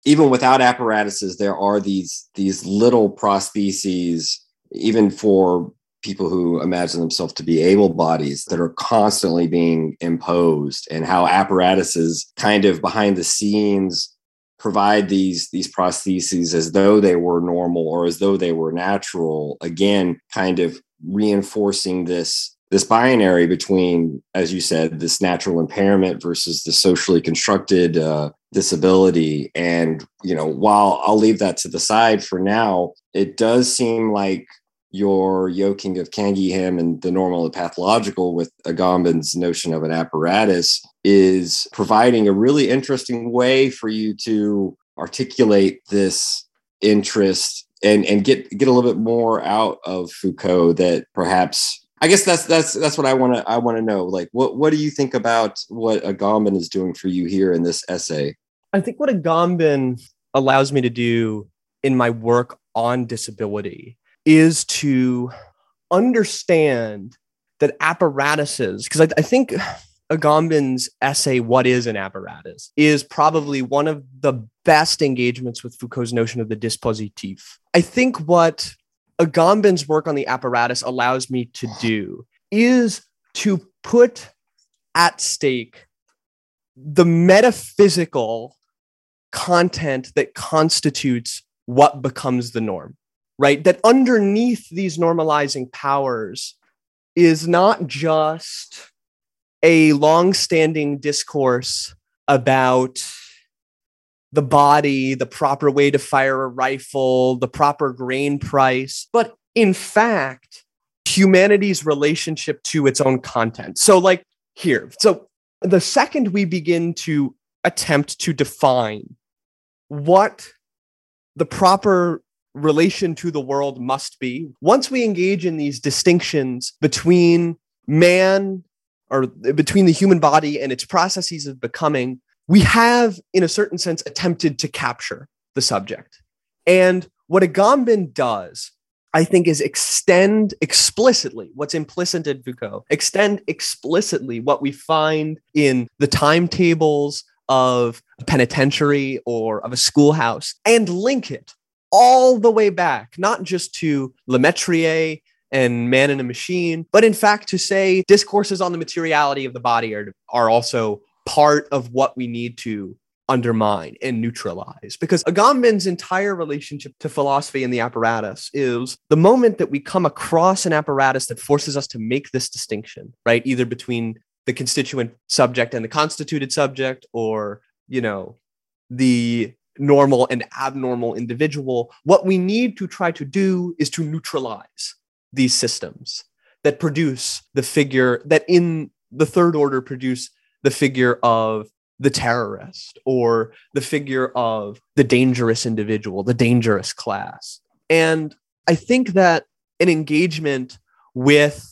even without apparatuses, there are these these little prostheses, even for people who imagine themselves to be able bodies, that are constantly being imposed, and how apparatuses kind of behind the scenes provide these, these prostheses as though they were normal or as though they were natural, again, kind of reinforcing this, this binary between, as you said, this natural impairment versus the socially constructed uh, disability. And, you know, while I'll leave that to the side for now, it does seem like your yoking of Canguilhem and the normal and pathological with Agamben's notion of an apparatus is providing a really interesting way for you to articulate this interest and, and get, get a little bit more out of Foucault that perhaps I guess that's that's that's what I want to I want to know. Like, what what do you think about what Agamben is doing for you here in this essay? I think what Agamben allows me to do in my work on disability is to understand that apparatuses, because I, I think Agamben's essay, What is an Apparatus?, is probably one of the best engagements with Foucault's notion of the dispositif. I think what Agamben's work on the apparatus allows me to do is to put at stake the metaphysical content that constitutes what becomes the norm, right? That underneath these normalizing powers is not just a long-standing discourse about the body, the proper way to fire a rifle, the proper grain price, but in fact, humanity's relationship to its own content. So like here, so the second we begin to attempt to define what the proper relation to the world must be, once we engage in these distinctions between man or between the human body and its processes of becoming, we have, in a certain sense, attempted to capture the subject. And what Agamben does, I think, is extend explicitly what's implicit in Foucault, extend explicitly what we find in the timetables of a penitentiary or of a schoolhouse, and link it all the way back, not just to Le Maîtrier and Man in a Machine, but in fact to say discourses on the materiality of the body are, are also part of what we need to undermine and neutralize. Because Agamben's entire relationship to philosophy and the apparatus is the moment that we come across an apparatus that forces us to make this distinction, right? Either between the constituent subject and the constituted subject, or, you know, the normal and abnormal individual. What we need to try to do is to neutralize these systems that produce the figure that in the third order produce the figure of the terrorist or the figure of the dangerous individual, the dangerous class. And I think that an engagement with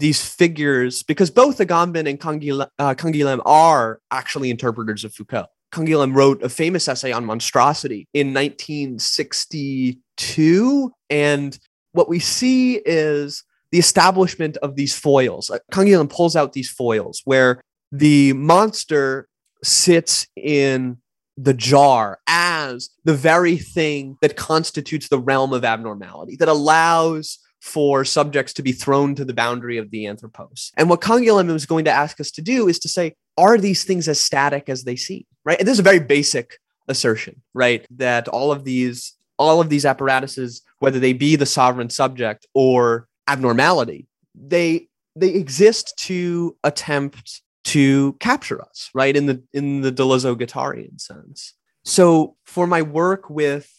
these figures, because both Agamben and Canguilhem, uh, Canguilhem are actually interpreters of Foucault. Canguilhem wrote a famous essay on monstrosity in nineteen sixty-two. And what we see is the establishment of these foils. Canguilhem pulls out these foils where the monster sits in the jar as the very thing that constitutes the realm of abnormality, that allows for subjects to be thrown to the boundary of the anthropos. And what Canguilhem is going to ask us to do is to say, are these things as static as they seem? Right? And this is a very basic assertion, right? That all of these, all of these apparatuses, whether they be the sovereign subject or abnormality, they they exist to attempt to capture us, right? In the in the Deleuze Guattarian sense. So for my work with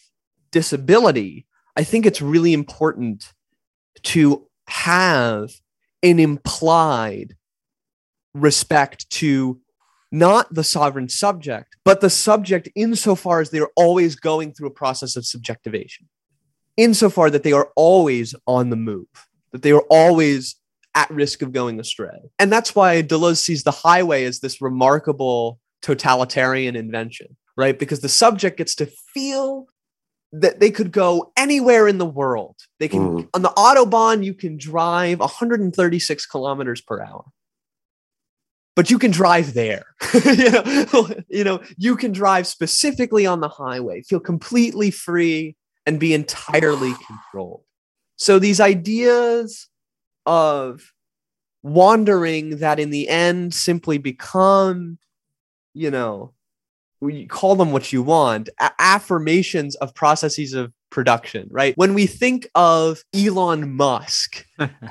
disability, I think it's really important to have an implied respect to not the sovereign subject, but the subject insofar as they're always going through a process of subjectivation, insofar that they are always on the move, that they are always at risk of going astray. And that's why Deleuze sees the highway as this remarkable totalitarian invention, right? Because the subject gets to feel that they could go anywhere in the world. They can, mm. on the Autobahn, you can drive one hundred thirty-six kilometers per hour. But you can drive there. you, know, you know, you can drive specifically on the highway, feel completely free and be entirely controlled. So these ideas of wandering that in the end simply become, you know, we call them what you want, a- affirmations of processes of production, right? When we think of Elon Musk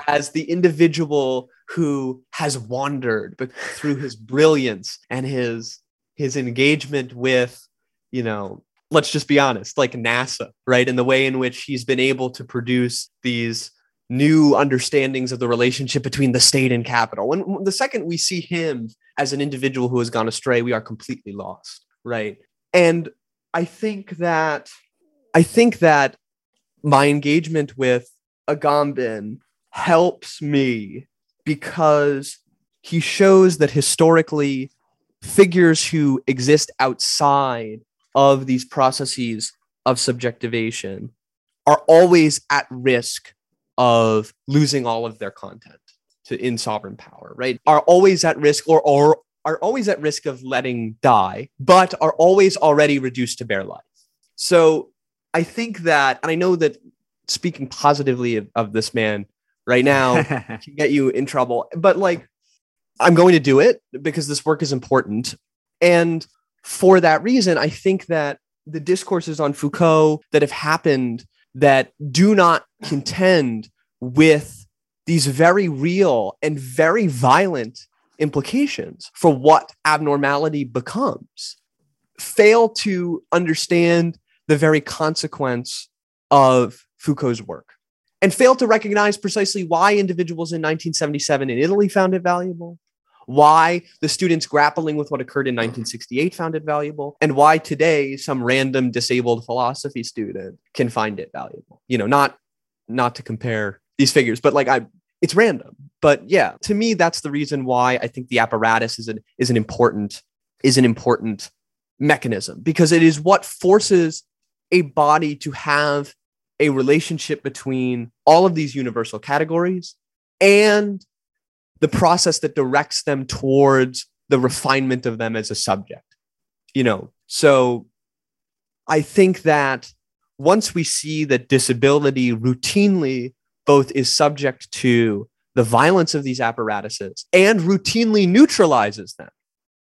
as the individual who has wandered, but through his brilliance and his his engagement with, you know, let's just be honest, like NASA, right? And the way in which he's been able to produce these new understandings of the relationship between the state and capital. When the second we see him as an individual who has gone astray, we are completely lost, right? And I think that I think that my engagement with Agamben helps me because he shows that historically figures who exist outside of these processes of subjectivation are always at risk of losing all of their content to in sovereign power, right? Are always at risk or, or are always at risk of letting die, but are always already reduced to bare life. So I think that, and I know that speaking positively of, of this man right now can get you in trouble, but like, I'm going to do it because this work is important. And for that reason, I think that the discourses on Foucault that have happened that do not contend with these very real and very violent implications for what abnormality becomes fail to understand the very consequence of Foucault's work and fail to recognize precisely why individuals in nineteen seventy-seven in Italy found it valuable, why the students grappling with what occurred in nineteen sixty-eight found it valuable, and why today some random disabled philosophy student can find it valuable. You know, not not to compare these figures, but like I, it's random. But yeah, to me, that's the reason why I think the apparatus is an is an important is an important mechanism, because it is what forces a body to have a relationship between all of these universal categories and the process that directs them towards the refinement of them as a subject, you know? So I think that once we see that disability routinely both is subject to the violence of these apparatuses and routinely neutralizes them,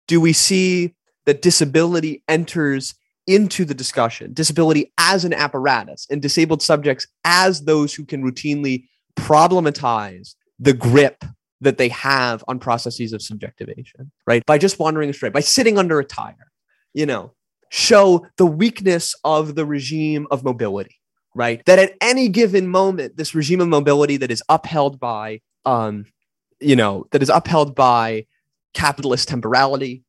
do we see that disability enters into the discussion, disability as an apparatus and disabled subjects as those who can routinely problematize the grip that they have on processes of subjectivation, right? By just wandering astray, by sitting under a tire, you know, show the weakness of the regime of mobility, right? That at any given moment, this regime of mobility that is upheld by, um, you know, that is upheld by capitalist temporality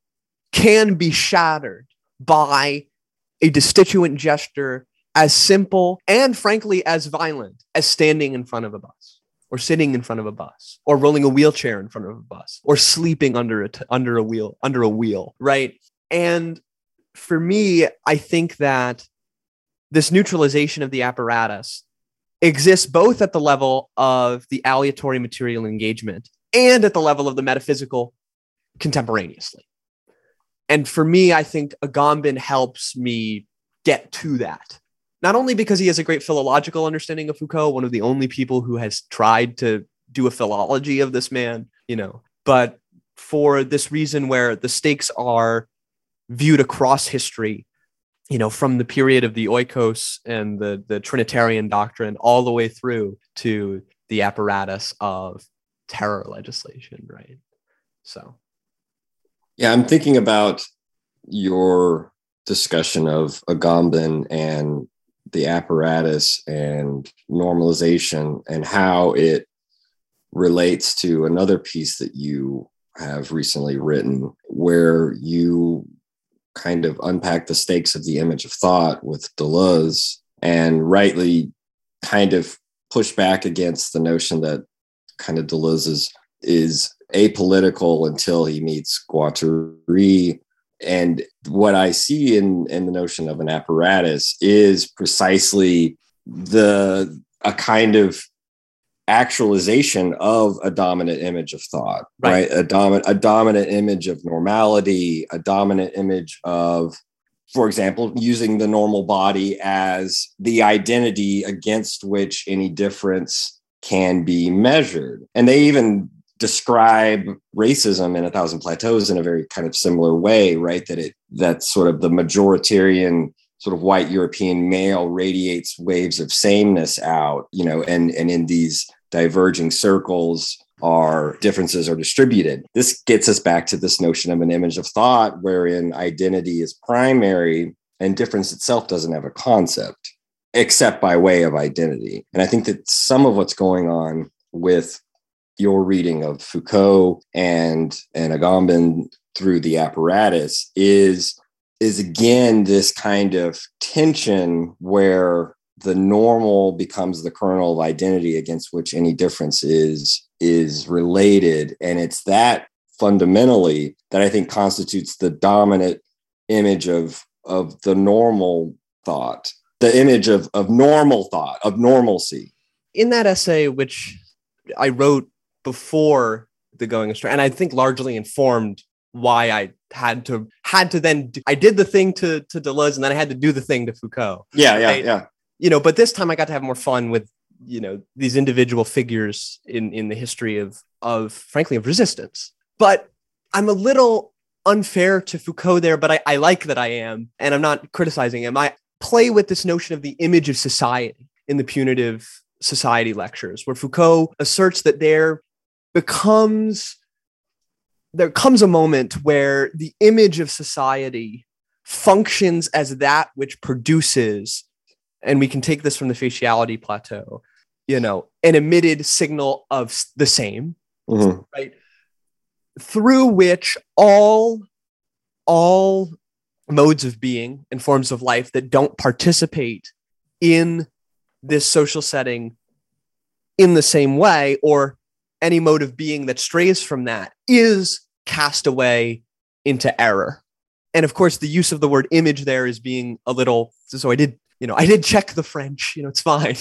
can be shattered by a destituent gesture as simple and frankly as violent as standing in front of a bus, or sitting in front of a bus, or rolling a wheelchair in front of a bus, or sleeping under a, t- under a wheel, under a wheel, right? And for me, I think that this neutralization of the apparatus exists both at the level of the aleatory material engagement and at the level of the metaphysical contemporaneously. And for me, I think Agamben helps me get to that. Not only because he has a great philological understanding of Foucault, one of the only people who has tried to do a philology of this man, you know, but for this reason where the stakes are viewed across history, you know, from the period of the oikos and the, the Trinitarian doctrine all the way through to the apparatus of terror legislation, right? So. Yeah, I'm thinking about your discussion of Agamben and the apparatus and normalization and how it relates to another piece that you have recently written, where you kind of unpack the stakes of the image of thought with Deleuze and rightly kind of push back against the notion that kind of Deleuze is, is apolitical until he meets Guattari. And what I see in, in the notion of an apparatus is precisely the a kind of actualization of a dominant image of thought, right? right? A dominant a dominant image of normality, a dominant image of, for example, using the normal body as the identity against which any difference can be measured. And they even describe racism in A Thousand Plateaus in a very kind of similar way, right? That it that sort of the majoritarian sort of white European male radiates waves of sameness out, you know, and, and in these diverging circles our differences are distributed. This gets us back to this notion of an image of thought wherein identity is primary and difference itself doesn't have a concept except by way of identity. And I think that some of what's going on with your reading of Foucault and, and Agamben through the apparatus is, is again, this kind of tension where the normal becomes the kernel of identity against which any difference is, is related. And it's that fundamentally that I think constitutes the dominant image of, of the normal thought, the image of, of normal thought, of normalcy. In that essay, which I wrote before the going astray, and I think largely informed why I had to had to then do, I did the thing to to Deleuze, and then I had to do the thing to Foucault. Yeah, yeah, I, yeah. You know, but this time I got to have more fun with, you know, these individual figures in in the history of of frankly of resistance. But I'm a little unfair to Foucault there, but I, I like that I am, and I'm not criticizing him. I play with this notion of the image of society in the punitive society lectures, where Foucault asserts that there becomes there comes a moment where the image of society functions as that which produces, and we can take this from the faciality plateau, you know, an emitted signal of the same, mm-hmm. right? Through which all, all modes of being and forms of life that don't participate in this social setting in the same way, or any mode of being that strays from that, is cast away into error. And of course, the use of the word image there is being a little, so I did, you know, I did check the French, you know, it's fine.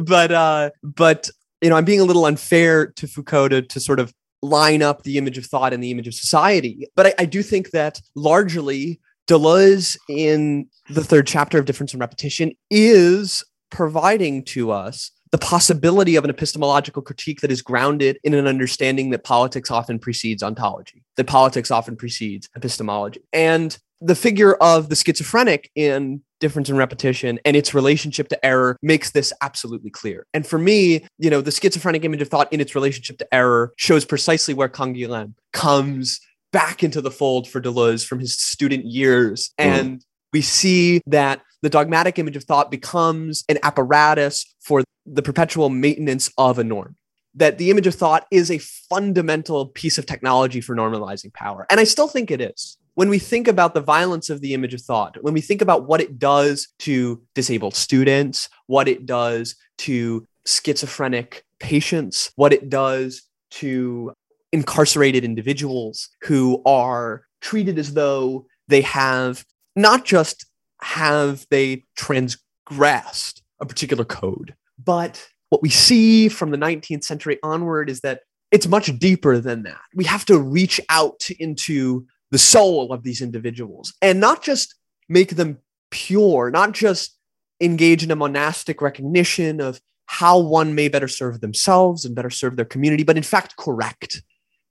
but, uh, but, you know, I'm being a little unfair to Foucault to, to sort of line up the image of thought and the image of society. But I, I do think that largely Deleuze in the third chapter of Difference and Repetition is providing to us the possibility of an epistemological critique that is grounded in an understanding that politics often precedes ontology, that politics often precedes epistemology. And the figure of the schizophrenic in Difference and Repetition and its relationship to error makes this absolutely clear. And for me, you know, the schizophrenic image of thought in its relationship to error shows precisely where Canguilhem comes back into the fold for Deleuze from his student years. Mm. And we see that the dogmatic image of thought becomes an apparatus for the perpetual maintenance of a norm, that the image of thought is a fundamental piece of technology for normalizing power. And I still think it is. When we think about the violence of the image of thought, when we think about what it does to disabled students, what it does to schizophrenic patients, what it does to incarcerated individuals who are treated as though they have not just have they transgressed a particular code, but what we see from the nineteenth century onward is that it's much deeper than that. We have to reach out into the soul of these individuals and not just make them pure, not just engage in a monastic recognition of how one may better serve themselves and better serve their community, but in fact correct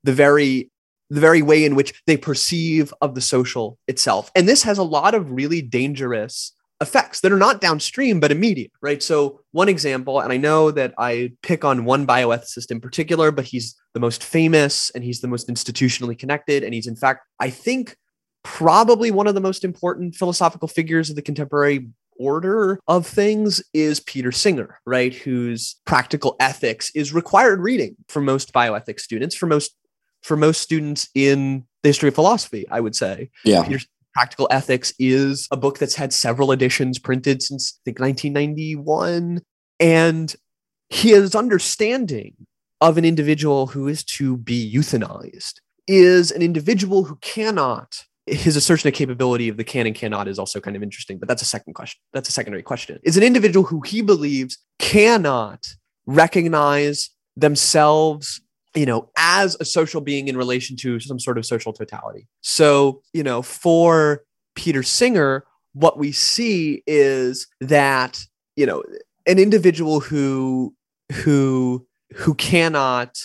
the very the very way in which they perceive of the social itself. And this has a lot of really dangerous effects that are not downstream, but immediate, right? So one example, and I know that I pick on one bioethicist in particular, but he's the most famous and he's the most institutionally connected. And he's in fact, I think, probably one of the most important philosophical figures of the contemporary order of things is Peter Singer, right? Whose Practical Ethics is required reading for most bioethics students, for most for most students in the history of philosophy, I would say. Yeah. Peter Practical Ethics is a book that's had several editions printed since, I think, nineteen ninety-one. And his understanding of an individual who is to be euthanized is an individual who cannot, his assertion of capability of the can and cannot is also kind of interesting, but that's a second question. That's a secondary question. Is an individual who he believes cannot recognize themselves, you know, as a social being in relation to some sort of social totality. So, you know, for Peter Singer, what we see is that, you know, an individual who, who, who cannot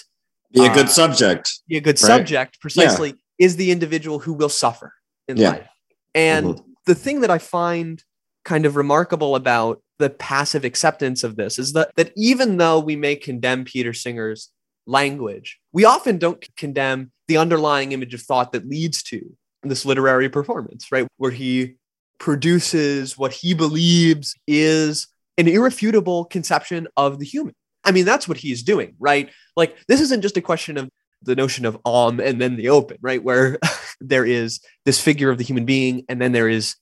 be a good uh, subject, be a good right? subject precisely yeah. is the individual who will suffer in yeah. life. And mm-hmm. the thing that I find kind of remarkable about the passive acceptance of this is that, that even though we may condemn Peter Singer's language, we often don't condemn the underlying image of thought that leads to this literary performance, right? Where he produces what he believes is an irrefutable conception of the human. I mean, that's what he's doing, right? Like, this isn't just a question of the notion of om and then the open, right? Where there is this figure of the human being, and then there is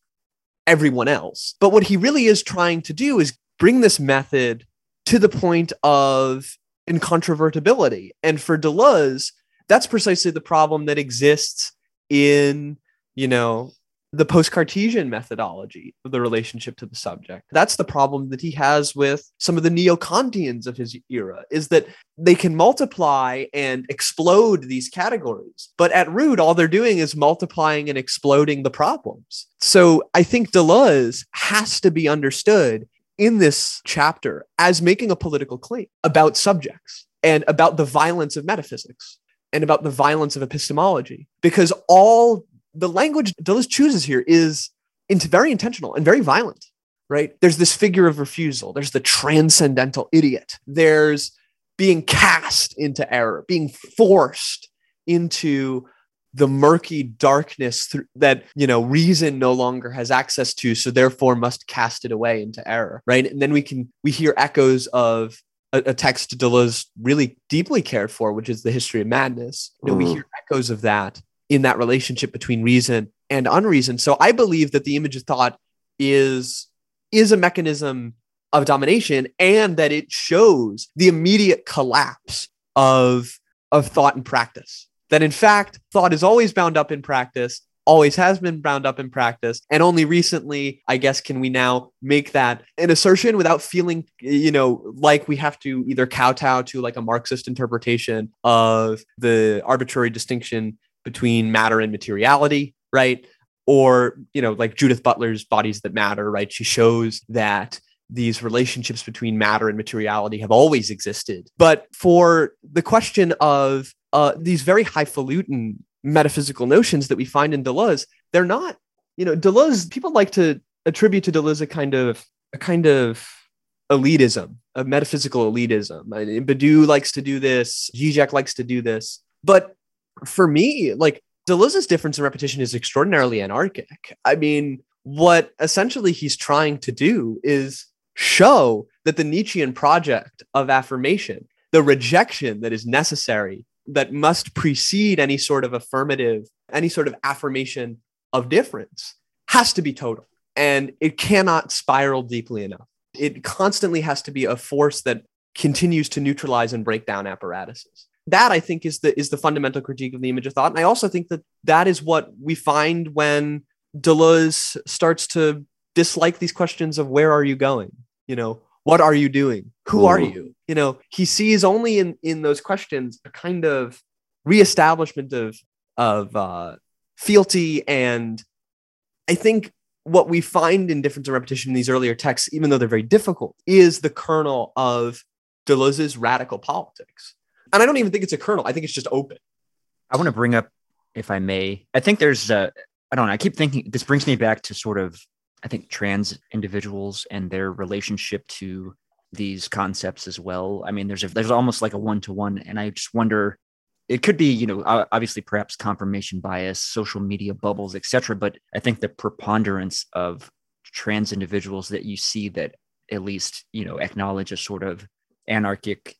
everyone else. But what he really is trying to do is bring this method to the point of incontrovertibility. And for Deleuze, that's precisely the problem that exists in, you know, the post-Cartesian methodology of the relationship to the subject. That's the problem that he has with some of the neo-Kantians of his era, is that they can multiply and explode these categories, but at root, all they're doing is multiplying and exploding the problems. So I think Deleuze has to be understood in this chapter as making a political claim about subjects and about the violence of metaphysics and about the violence of epistemology, because all the language Deleuze chooses here is very intentional and very violent, right? There's this figure of refusal. There's the transcendental idiot. There's being cast into error, being forced into the murky darkness th- that, you know, reason no longer has access to, so therefore must cast it away into error, right? And then we can, we hear echoes of a, a text Deleuze really deeply cared for, which is the History of Madness. You know, mm. We hear echoes of that in that relationship between reason and unreason. So I believe that the image of thought is, is a mechanism of domination, and that it shows the immediate collapse of, of thought and practice. That in fact, thought is always bound up in practice, always has been bound up in practice. And only recently, I guess, can we now make that an assertion without feeling, you know, like we have to either kowtow to like a Marxist interpretation of the arbitrary distinction between matter and materiality, right? Or, you know, like Judith Butler's Bodies That Matter, right? She shows that these relationships between matter and materiality have always existed. But for the question of uh, these very highfalutin metaphysical notions that we find in Deleuze, they're not, you know, Deleuze, people like to attribute to Deleuze a kind of, a kind of elitism, a metaphysical elitism. And Badiou likes to do this. Zizek likes to do this. But for me, like, Deleuze's Difference and Repetition is extraordinarily anarchic. I mean, what essentially he's trying to do is show that the Nietzschean project of affirmation, the rejection that is necessary, that must precede any sort of affirmative, any sort of affirmation of difference, has to be total. And it cannot spiral deeply enough. It constantly has to be a force that continues to neutralize and break down apparatuses. That, I think, is the is the fundamental critique of the image of thought. And I also think that that is what we find when Deleuze starts to dislike these questions of where are you going? You know, what are you doing? Who are you? You know, he sees only in, in those questions a kind of reestablishment of, of uh, fealty. And I think what we find in Difference and Repetition in these earlier texts, even though they're very difficult, is the kernel of Deleuze's radical politics. And I don't even think it's a kernel. I think it's just open. I want to bring up, if I may, I think there's a, I don't know, I keep thinking, this brings me back to sort of, I think, trans individuals and their relationship to these concepts as well. I mean, there's a, there's almost like a one-to-one. And I just wonder, it could be, you know, obviously perhaps confirmation bias, social media bubbles, et cetera. But I think the preponderance of trans individuals that you see that at least, you know, acknowledge a sort of anarchic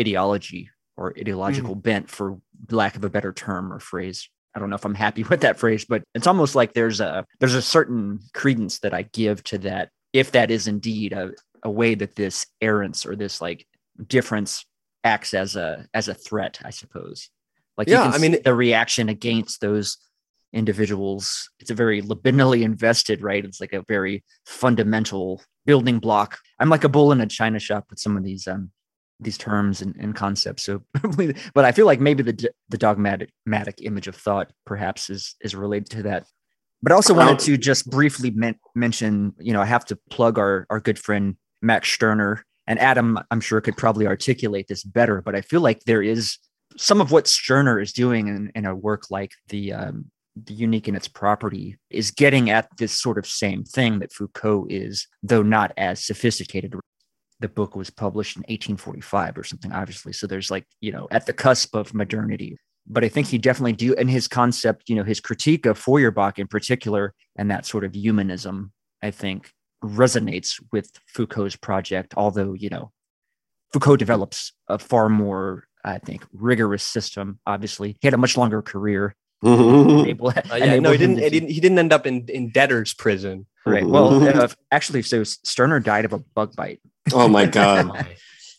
ideology or ideological mm. bent, for lack of a better term or phrase. I don't know if I'm happy with that phrase, but it's almost like there's a there's a certain credence that I give to that, if that is indeed a, a way that this errance or this like difference acts as a as a threat, I suppose. Like, yeah, you can I mean see the reaction against those individuals. It's a very libidinally invested, right? It's like a very fundamental building block. I'm like a bull in a china shop with some of these um these terms and, and concepts. So, but I feel like maybe the the dogmatic image of thought perhaps is, is related to that. But I also wanted to just briefly men- mention, you know, I have to plug our, our good friend, Max Stirner, and Adam, I'm sure, could probably articulate this better, but I feel like there is some of what Stirner is doing in, in a work like the, um, the Unique in Its Property is getting at this sort of same thing that Foucault is, though not as sophisticated. The book was published in eighteen forty-five or something, obviously. So there's like, you know, at the cusp of modernity. But I think he definitely do, and his concept, you know, his critique of Feuerbach in particular, and that sort of humanism, I think, resonates with Foucault's project. Although, you know, Foucault develops a far more, I think, rigorous system, obviously. He had a much longer career. Mm-hmm. uh, yeah, no, he didn't. He didn't. He didn't end up in, in debtor's prison. Right. Mm-hmm. Well, uh, actually, so Stirner died of a bug bite. Oh my god.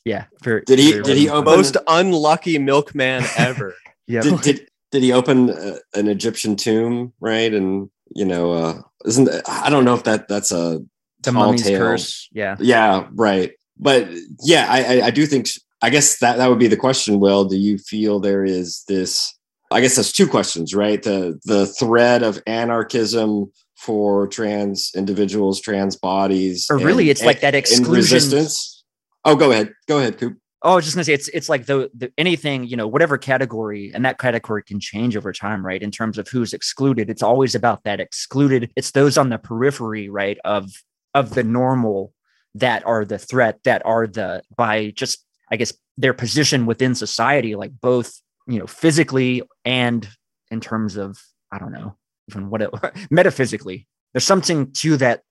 Yeah. For, did he? For did he? Open... Most unlucky milkman ever. Yeah. Did, did Did he open uh, an Egyptian tomb? Right, and you know, uh, isn't I don't know if that that's a the mummy's curse. Yeah. Yeah. Right. But yeah, I, I I do think I guess that that would be the question. Will, do you feel there is this? I guess that's two questions, right? The the thread of anarchism for trans individuals, trans bodies. Or really, and, it's like that exclusion. Resistance. Oh, go ahead. Go ahead, Coop. Oh, I was just going to say, it's it's like the, the anything, you know, whatever category, and that category can change over time, right? In terms of who's excluded, it's always about that excluded. It's those on the periphery, right, of of the normal that are the threat, that are the, by just, I guess, their position within society, like both, you know, physically and in terms of, I don't know, even what it, metaphysically, there's something to that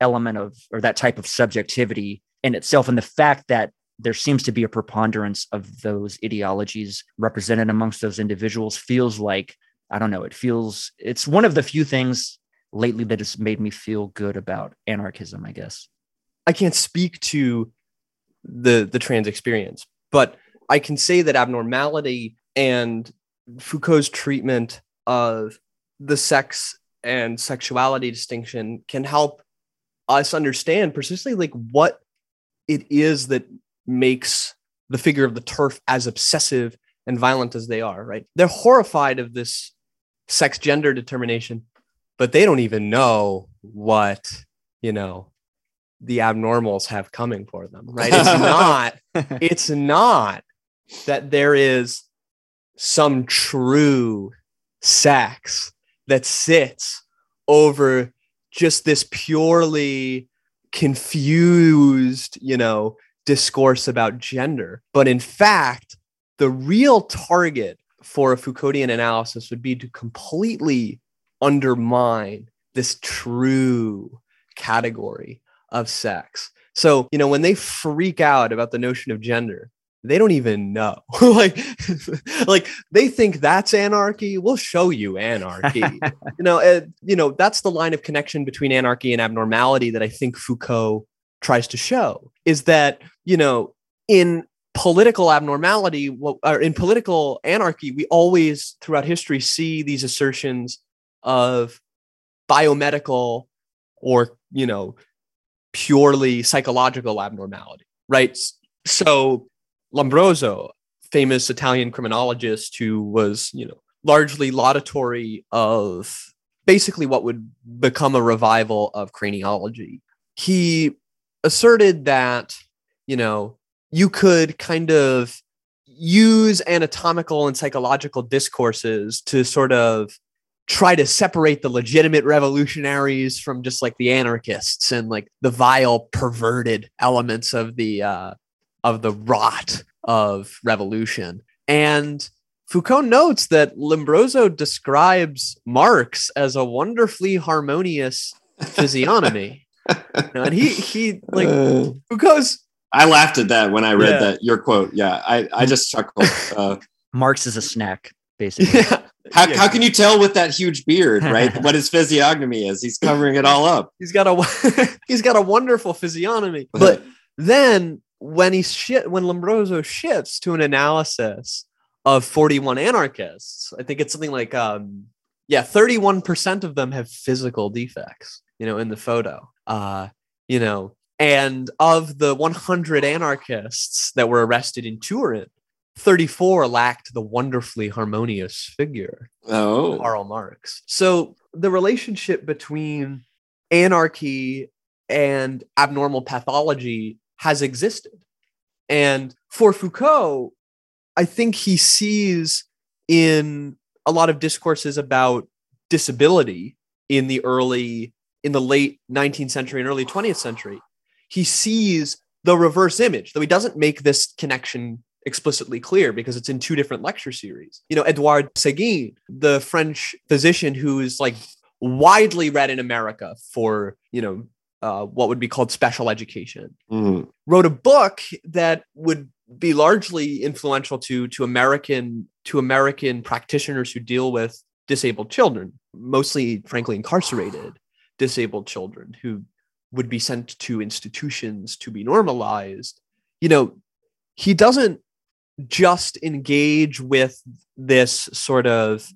element of, or that type of subjectivity in itself. And the fact that there seems to be a preponderance of those ideologies represented amongst those individuals feels like, I don't know, it feels, it's one of the few things lately that has made me feel good about anarchism, I guess. I can't speak to the the trans experience, but I can say that abnormality and Foucault's treatment of the sex and sexuality distinction can help us understand precisely like what it is that makes the figure of the TERF as obsessive and violent as they are, right? They're horrified of this sex gender determination, but they don't even know what, you know, the abnormals have coming for them, right? It's not, it's not that there is some true sex that sits over just this purely confused, you know, discourse about gender. But in fact, the real target for a Foucauldian analysis would be to completely undermine this true category of sex. So, you know, when they freak out about the notion of gender, they don't even know. like, like they think that's anarchy. We'll show you anarchy. you know, uh, you know, that's the line of connection between anarchy and abnormality that I think Foucault tries to show, is that, you know, in political abnormality, what, or in political anarchy, we always throughout history see these assertions of biomedical or, you know, purely psychological abnormality, right? So Lombroso, famous Italian criminologist who was, you know, largely laudatory of basically what would become a revival of craniology. He asserted that, you know, you could kind of use anatomical and psychological discourses to sort of try to separate the legitimate revolutionaries from just like the anarchists and like the vile, perverted elements of the uh, of the rot of revolution. And Foucault notes that Lombroso describes Marx as a wonderfully harmonious physiognomy, and he he like uh, Foucault's. I laughed at that when I read yeah. that your quote. Yeah, I I just chuckled. Uh, Marx is a snack, basically. Yeah. How yeah. how can you tell with that huge beard, right? What his physiognomy is? He's covering it all up. He's got a he's got a wonderful physiognomy. But then when he shi- when Lombroso shifts to an analysis of forty-one anarchists, I think it's something like um, yeah, thirty-one percent of them have physical defects, you know, in the photo. Uh, you know, and of the one hundred anarchists that were arrested in Turin, thirty-four lacked the wonderfully harmonious figure oh. of Karl Marx. So the relationship between anarchy and abnormal pathology has existed. And for Foucault, I think he sees in a lot of discourses about disability in the early, in the late nineteenth century and early twentieth century, he sees the reverse image, though he doesn't make this connection explicitly clear because it's in two different lecture series. You know, Edouard Seguin, the French physician who is like widely read in America for, you know, uh, what would be called special education, mm. wrote a book that would be largely influential to to American to American practitioners who deal with disabled children, mostly, frankly, incarcerated disabled children who would be sent to institutions to be normalized. You know, he doesn't just engage with this sort of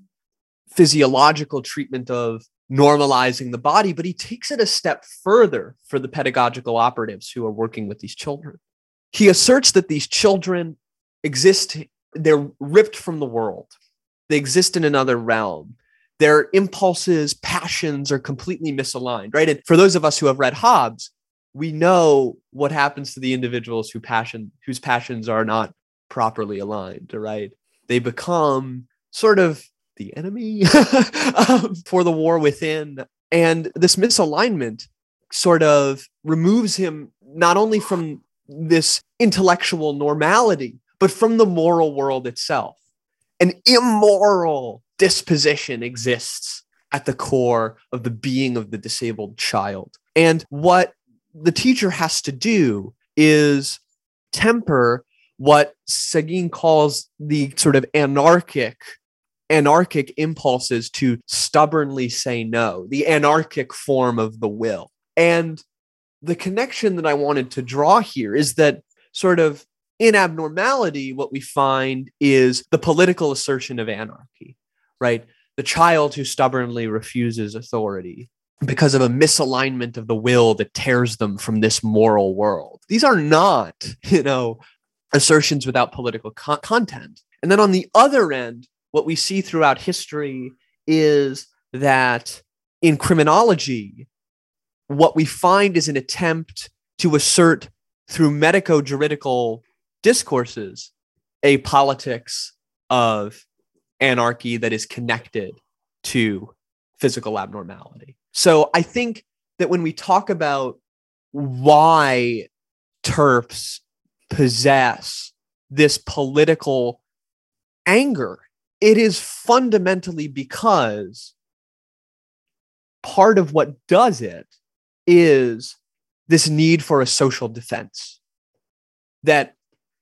physiological treatment of normalizing the body, but he takes it a step further for the pedagogical operatives who are working with these children. He asserts that these children exist, they're ripped from the world. They exist in another realm. Their impulses, passions are completely misaligned, right? And for those of us who have read Hobbes, we know what happens to the individuals who passion, whose passions are not properly aligned, right? They become sort of the enemy um, for the war within. And this misalignment sort of removes him not only from this intellectual normality, but from the moral world itself. An immoral disposition exists at the core of the being of the disabled child. And what the teacher has to do is temper what Seguin calls the sort of anarchic, anarchic impulses to stubbornly say no, the anarchic form of the will. And the connection that I wanted to draw here is that sort of in abnormality, what we find is the political assertion of anarchy, right? The child who stubbornly refuses authority because of a misalignment of the will that tears them from this moral world. These are not, you know, assertions without political con- content. And then on the other end, what we see throughout history is that in criminology, what we find is an attempt to assert through medico-juridical discourses, a politics of anarchy that is connected to physical abnormality. So I think that when we talk about why TERPs possess this political anger, it is fundamentally because part of what does it is this need for a social defense, that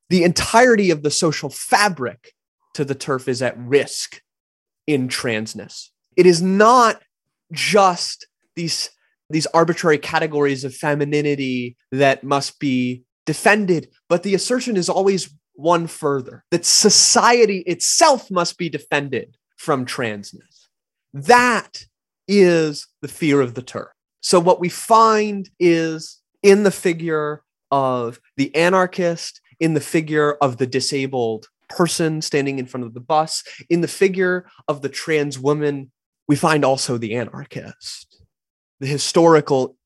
the entirety of the social fabric to the TERF is at risk in transness. It is not just these, these arbitrary categories of femininity that must be defended, but the assertion is always one further, that society itself must be defended from transness. That is the fear of the TERF. So what we find is in the figure of the anarchist, in the figure of the disabled person standing in front of the bus, in the figure of the trans woman, we find also the anarchist, the historical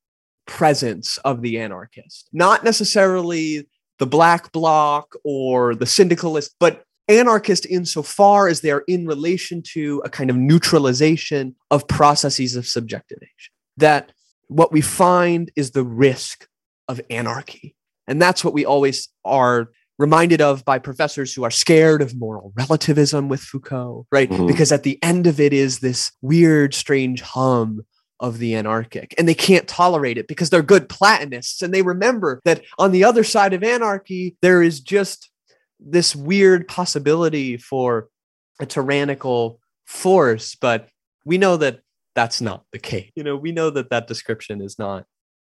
presence of the anarchist. Not necessarily the black bloc or the syndicalist, but anarchist insofar as they are in relation to a kind of neutralization of processes of subjectivation. That what we find is the risk of anarchy. And that's what we always are reminded of by professors who are scared of moral relativism with Foucault, right? Mm-hmm. Because at the end of it is this weird, strange hum of the anarchic. And they can't tolerate it because they're good Platonists. And they remember that on the other side of anarchy, there is just this weird possibility for a tyrannical force. But we know that that's not the case. You know, we know that that description is not,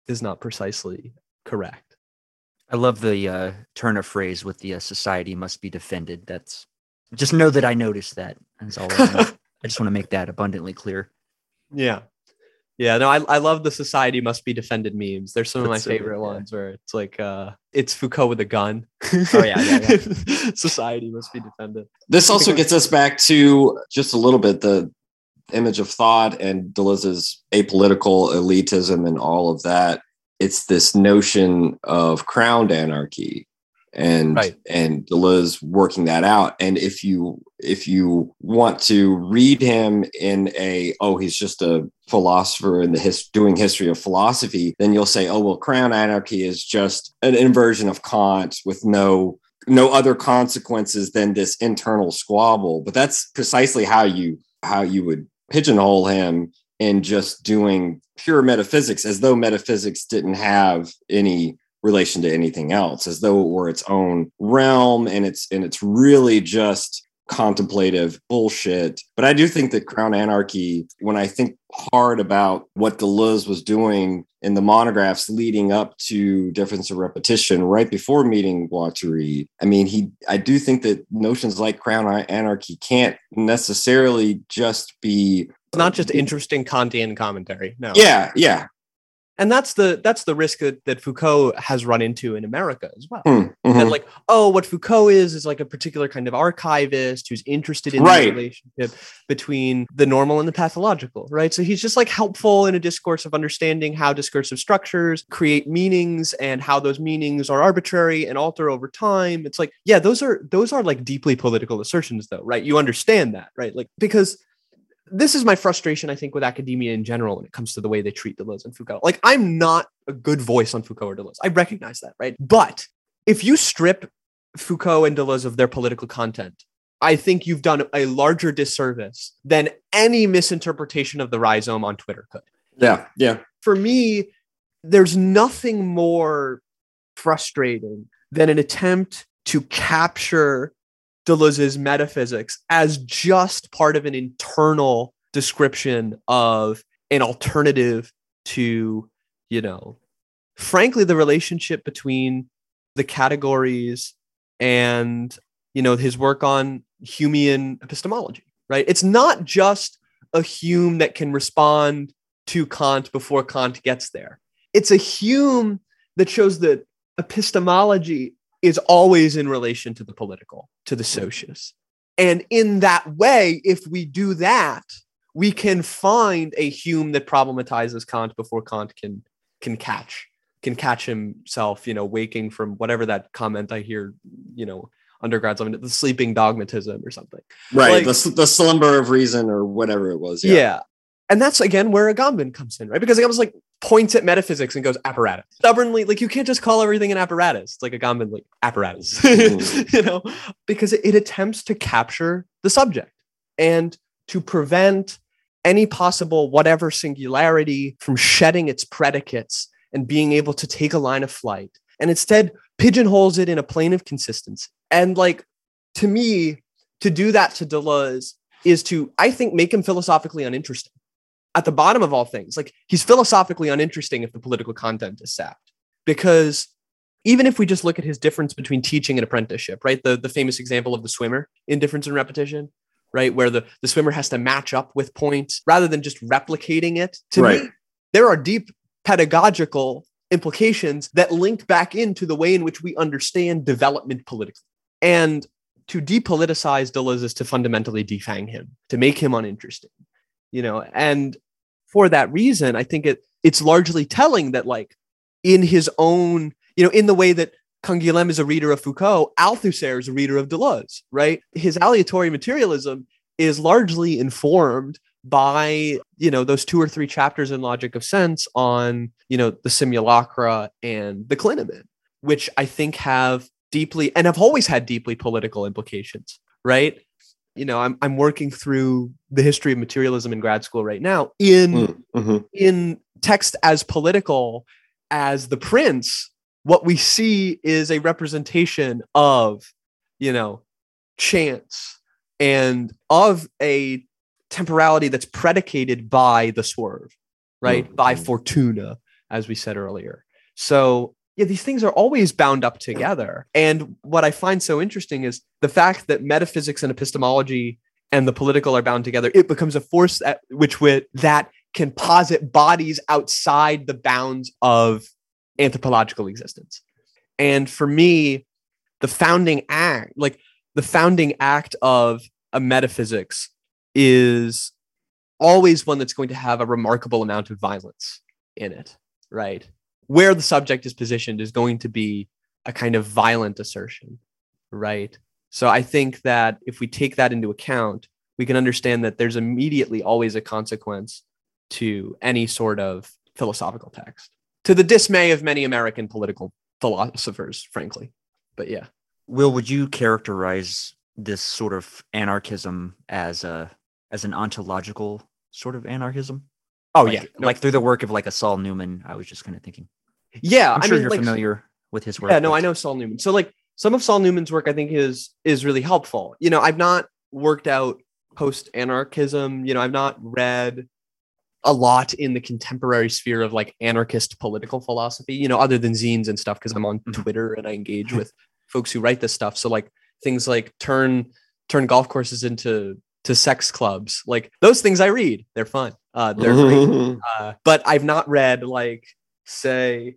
is not precisely correct. I love the uh, turn of phrase with the uh, society must be defended. That's just know that I noticed that. That's all I, know. I just want to make that abundantly clear. Yeah. Yeah. No, I, I love the society must be defended memes. There's some That's of my favorite yeah. ones where it's like, uh, it's Foucault with a gun. Oh, yeah. yeah, yeah. Society must be defended. This also gets us back to just a little bit the image of thought and Deleuze's apolitical elitism and all of that. It's this notion of crowned anarchy and, right. and Deleuze working that out. And if you, if you want to read him in a, oh, he's just a philosopher in the his, doing history of philosophy, then you'll say, oh, well, crowned anarchy is just an inversion of Kant with no, no other consequences than this internal squabble. But that's precisely how you, how you would pigeonhole him in just doing pure metaphysics, as though metaphysics didn't have any relation to anything else, as though it were its own realm, and it's and it's really just contemplative bullshit. But I do think that Crown Anarchy, when I think hard about what Deleuze was doing in the monographs leading up to Difference and Repetition, right before meeting Guattari, I mean, he, I do think that notions like Crown Anarchy can't necessarily just be... It's not just interesting Kantian commentary, no. Yeah, yeah. And that's the that's the risk that, that Foucault has run into in America as well. Mm-hmm. And like, oh, what Foucault is, is like a particular kind of archivist who's interested in right. the relationship between the normal and the pathological, right? So he's just like helpful in a discourse of understanding how discursive structures create meanings and how those meanings are arbitrary and alter over time. It's like, yeah, those are those are like deeply political assertions though, right? You understand that, right? Like, because... This is my frustration, I think, with academia in general when it comes to the way they treat Deleuze and Foucault. Like, I'm not a good voice on Foucault or Deleuze. I recognize that, right? But if you strip Foucault and Deleuze of their political content, I think you've done a larger disservice than any misinterpretation of the rhizome on Twitter could. Yeah, yeah. For me, there's nothing more frustrating than an attempt to capture Deleuze's metaphysics as just part of an internal description of an alternative to, you know, frankly, the relationship between the categories and, you know, his work on Humean epistemology, right? It's not just a Hume that can respond to Kant before Kant gets there. It's a Hume that shows that epistemology is always in relation to the political, to the socius. And in that way, if we do that, we can find a Hume that problematizes Kant before Kant can can catch, can catch himself, you know, waking from whatever that comment I hear, you know, undergrads, I mean, the sleeping dogmatism or something. Right, like, the, the slumber of reason or whatever it was. Yeah. yeah. And that's, again, where Agamben comes in, right? Because Agamben's like, points at metaphysics and goes apparatus stubbornly. Like, you can't just call everything an apparatus. It's like Agamben, like apparatus, you know, because it, it attempts to capture the subject and to prevent any possible whatever singularity from shedding its predicates and being able to take a line of flight, and instead pigeonholes it in a plane of consistency. And like, to me, to do that to Deleuze is to, I think, make him philosophically uninteresting. At the bottom of all things, like, he's philosophically uninteresting if the political content is sapped, because even if we just look at his difference between teaching and apprenticeship, right? The, the famous example of the swimmer in Difference and Repetition, right? Where the, the swimmer has to match up with points rather than just replicating it. To right. me, there are deep pedagogical implications that link back into the way in which we understand development politically. And to depoliticize Deleuze is to fundamentally defang him, to make him uninteresting. You know, and for that reason, I think it it's largely telling that, like, in his own, you know, in the way that Canguilhem is a reader of Foucault, Althusser is a reader of Deleuze, right? His aleatory materialism is largely informed by, you know, those two or three chapters in Logic of Sense on, you know, the simulacra and the clinamen, which I think have deeply, and have always had deeply political implications, right? You know, I'm I'm working through the history of materialism in grad school right now in mm-hmm. in text as political as The Prince. What we see is a representation of, you know, chance and of a temporality that's predicated by the swerve, right? Mm-hmm. By fortuna, as we said earlier. So yeah, these things are always bound up together. And what I find so interesting is the fact that metaphysics and epistemology and the political are bound together. It becomes a force at which wit that can posit bodies outside the bounds of anthropological existence. And for me, the founding act, like the founding act of a metaphysics is always one that's going to have a remarkable amount of violence in it, right? Where the subject is positioned is going to be a kind of violent assertion, right? So I think that if we take that into account, we can understand that there's immediately always a consequence to any sort of philosophical text, to the dismay of many American political philosophers, frankly. But yeah. Will, would you characterize this sort of anarchism as a as an ontological sort of anarchism? Oh, like, yeah. No. Like through the work of like a Saul Newman, I was just kind of thinking. Yeah. I'm sure I mean, you're like, familiar with his work. Yeah, no, but... I know Saul Newman. So like some of Saul Newman's work, I think is, is really helpful. You know, I've not worked out post-anarchism. You know, I've not read a lot in the contemporary sphere of like anarchist political philosophy, you know, other than zines and stuff, because I'm on mm-hmm. Twitter and I engage with folks who write this stuff. So like things like turn turn golf courses into to sex clubs, like those things I read. They're fun. Uh, they're great. Uh, but I've not read like, say,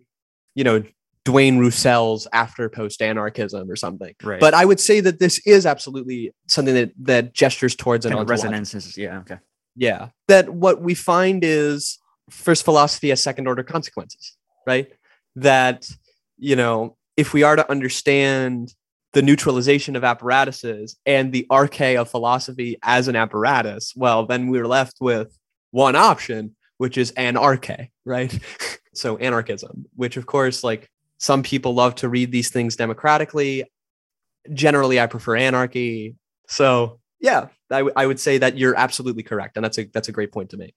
you know, Dwayne Roussel's After Post-Anarchism or something. Right. But I would say that this is absolutely something that, that gestures towards an ontological resonances. Yeah. Okay. Yeah. That what we find is first philosophy has second order consequences, right? That, you know, if we are to understand the neutralization of apparatuses and the arche of philosophy as an apparatus, well, then we're left with one option, which is anarche, right? So anarchism, which of course, like, some people love to read these things democratically. Generally, I prefer anarchy. So yeah, I, w- I would say that you're absolutely correct. And that's a, that's a great point to make.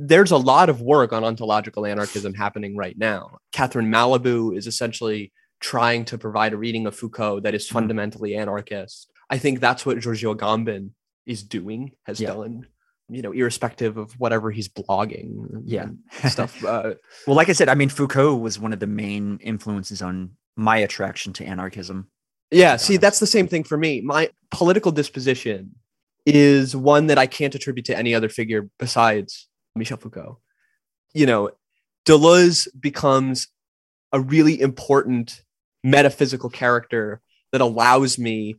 There's a lot of work on ontological anarchism happening right now. Catherine Malibu is essentially trying to provide a reading of Foucault that is fundamentally anarchist. I think that's what Giorgio Agamben is doing, has yeah. done. You know, irrespective of whatever he's blogging, yeah, stuff. Uh, well, like I said, I mean, Foucault was one of the main influences on my attraction to anarchism. Yeah, see, honest. That's the same thing for me. My political disposition is one that I can't attribute to any other figure besides Michel Foucault. You know, Deleuze becomes a really important metaphysical character that allows me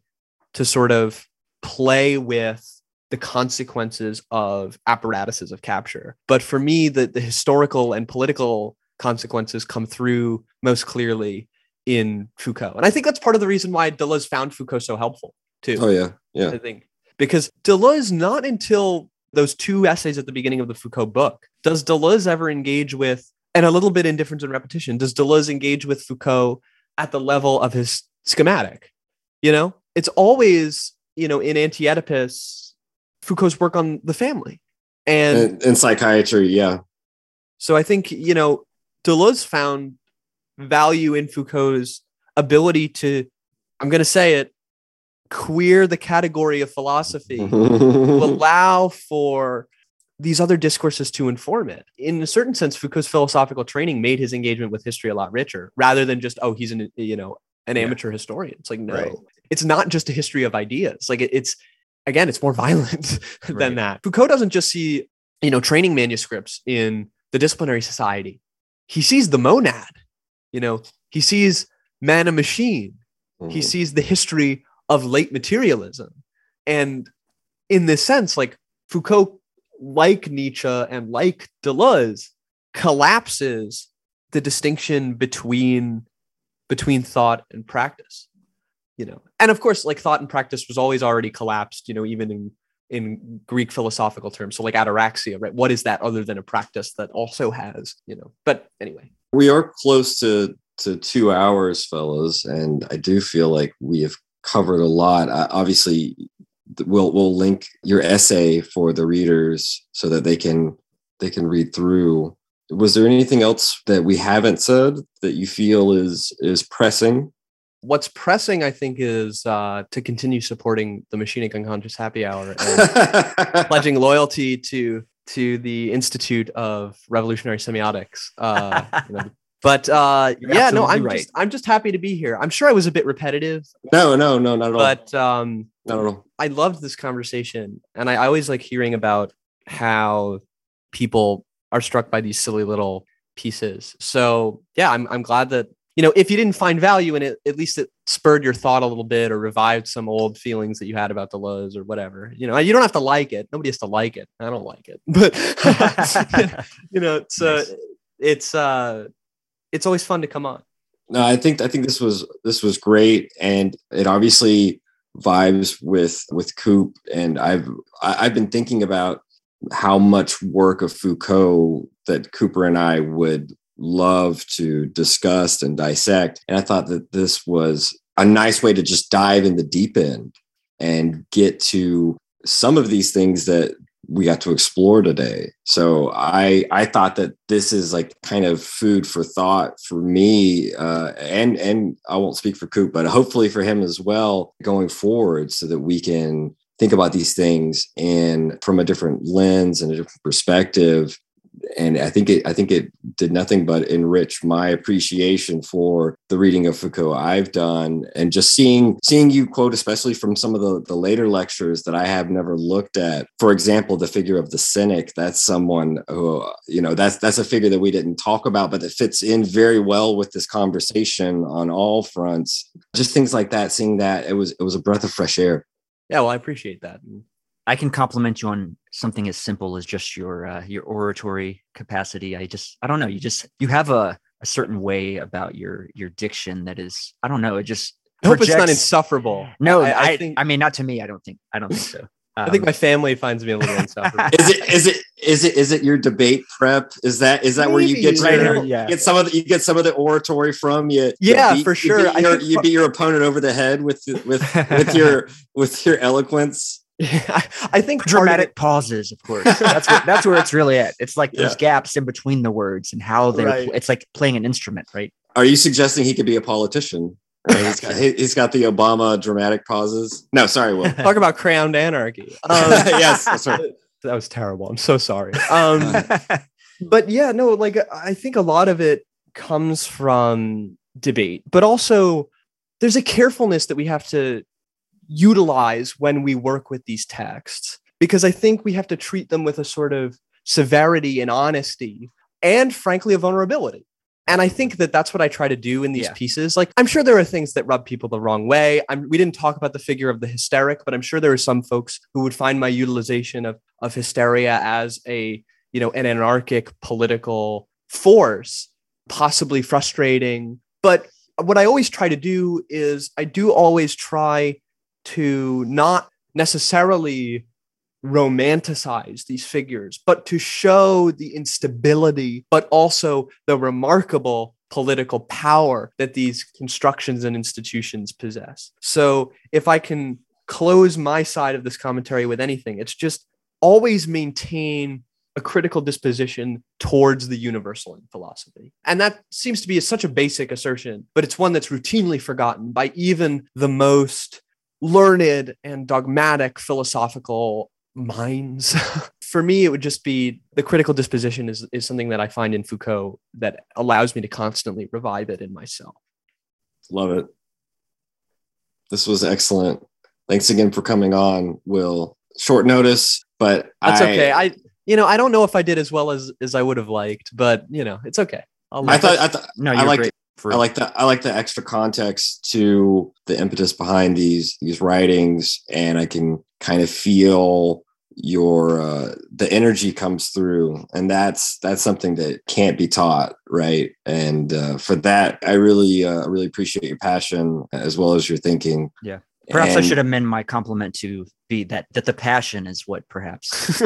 to sort of play with the consequences of apparatuses of capture. But for me, the, the historical and political consequences come through most clearly in Foucault. And I think that's part of the reason why Deleuze found Foucault so helpful, too. Oh, yeah. Yeah. I think because Deleuze, not until those two essays at the beginning of the Foucault book, does Deleuze ever engage with, and a little bit in Difference and Repetition, does Deleuze engage with Foucault at the level of his schematic? You know, it's always, you know, in Anti-Oedipus, Foucault's work on the family and, and and psychiatry. Yeah. So I think, you know, Deleuze found value in Foucault's ability to, I'm going to say it, queer the category of philosophy to allow for these other discourses to inform it. In a certain sense, Foucault's philosophical training made his engagement with history a lot richer rather than just, oh, he's an, you know, an yeah. amateur historian. It's like, no, right. It's not just a history of ideas. Like it, it's, Again, it's more violent than right. that. Foucault doesn't just see, you know, training manuscripts in the disciplinary society. He sees the monad, you know, he sees man and machine. Mm. He sees the history of late materialism. And in this sense, like Foucault, like Nietzsche and like Deleuze, collapses the distinction between, between thought and practice. You know, and of course, like thought and practice was always already collapsed, you know, even in, in Greek philosophical terms. So like ataraxia, right? What is that other than a practice that also has, you know, but anyway. We are close to, to two hours, fellas. And I do feel like we have covered a lot. I, obviously, we'll, we'll link your essay for the readers so that they can, they can read through. Was there anything else that we haven't said that you feel is, is pressing? What's pressing, I think, is uh, to continue supporting the Machinic Unconscious Happy Hour and pledging loyalty to to the Institute of Revolutionary Semiotics. Uh, you know, but uh, yeah, no, I'm right. just I'm just happy to be here. I'm sure I was a bit repetitive. No, no, no, not at all. But um, not at all. I loved this conversation, and I, I always like hearing about how people are struck by these silly little pieces. So yeah, I'm I'm glad that. You know, if you didn't find value in it, at least it spurred your thought a little bit or revived some old feelings that you had about Deleuze or whatever. You know, you don't have to like it. Nobody has to like it. I don't like it. But, you know, it's, uh, nice. it's, uh, it's always fun to come on. No, I think, I think this was, this was great. And it obviously vibes with, with Coop. And I've, I've been thinking about how much work of Foucault that Cooper and I would love to discuss and dissect. And I thought that this was a nice way to just dive in the deep end and get to some of these things that we got to explore today. So I I thought that this is like kind of food for thought for me, uh, and, and I won't speak for Coop, but hopefully for him as well going forward so that we can think about these things in from a different lens and a different perspective. And I think it I think it did nothing but enrich my appreciation for the reading of Foucault I've done, and just seeing seeing you quote, especially from some of the, the later lectures that I have never looked at. For example, the figure of the cynic. That's someone who, you know, that's that's a figure that we didn't talk about, but that fits in very well with this conversation on all fronts. Just things like that, seeing that it was it was a breath of fresh air. Yeah, well, I appreciate that. I can compliment you on something as simple as just your uh, your oratory capacity. I just, I don't know. You just, you have a, a certain way about your your diction that is, I don't know. It just I hope projects. It's not insufferable. No, I, I, I think. I mean, not to me. I don't think. I don't think so. Um, I think my family finds me a little insufferable. Is it? Is it? Is it? Is it your debate prep? Is that? Is that Maybe. Where you get right your, yeah. get some of the, you get some of the oratory from you? Yeah, you beat, for sure. You beat, your, I think, you beat your opponent over the head with with with your with your eloquence. Yeah, I think dramatic it, pauses, of course. That's what, that's where it's really at. It's like yeah. There's gaps in between the words and how they. Right. It's like playing an instrument, right? Are you suggesting he could be a politician? he's, got, he, he's got the Obama dramatic pauses. No, sorry, Will. Talk about crowned anarchy. Um, yes, that's right. That was terrible. I'm so sorry. Um, but yeah, no, like I think a lot of it comes from debate, but also there's a carefulness that we have to utilize when we work with these texts, because I think we have to treat them with a sort of severity and honesty and, frankly, a vulnerability. And I think that that's what I try to do in these yeah. pieces. Like, I'm sure there are things that rub people the wrong way. I'm, we didn't talk about the figure of the hysteric, but I'm sure there are some folks who would find my utilization of, of hysteria as a, you know, an anarchic political force possibly frustrating. But what I always try to do is I do always try to not necessarily romanticize these figures, but to show the instability, but also the remarkable political power that these constructions and institutions possess. So if I can close my side of this commentary with anything, it's just always maintain a critical disposition towards the universal in philosophy. And that seems to be such a basic assertion, but it's one that's routinely forgotten by even the most learned and dogmatic philosophical minds. For me, it would just be the critical disposition is, is something that I find in Foucault that allows me to constantly revive it in myself. Love it. This was excellent. Thanks again for coming on, Will. Short notice, but That's I, okay. I, you know, I don't know if I did as well as, as I would have liked, but you know, it's okay. I'll I thought, I thought, no, you're I liked great. For- I like the I like the extra context to the impetus behind these these writings, and I can kind of feel your uh, the energy comes through, and that's that's something that can't be taught, right? And uh, for that, I really uh, really appreciate your passion as well as your thinking. Yeah, perhaps and- I should amend my compliment to be that that the passion is what perhaps.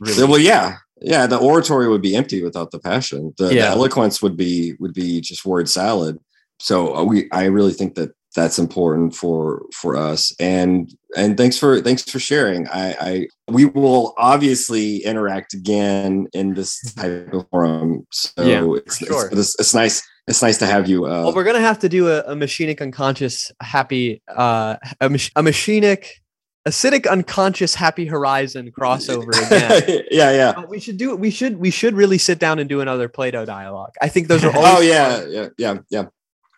really- well, yeah. Yeah, the oratory would be empty without the passion. The, yeah. the eloquence would be would be just word salad. So we, I really think that that's important for for us. And and thanks for thanks for sharing. I, I we will obviously interact again in this type of forum. So yeah, it's, sure. it's it's nice. It's nice to have you. Uh, well, we're gonna have to do a, a machinic unconscious happy uh, a, mach- a machinic. Acidic unconscious happy horizon crossover again. yeah, yeah. But we should do it. We should we should really sit down and do another Plato dialogue. I think those are all Oh yeah, fun. yeah, yeah, yeah.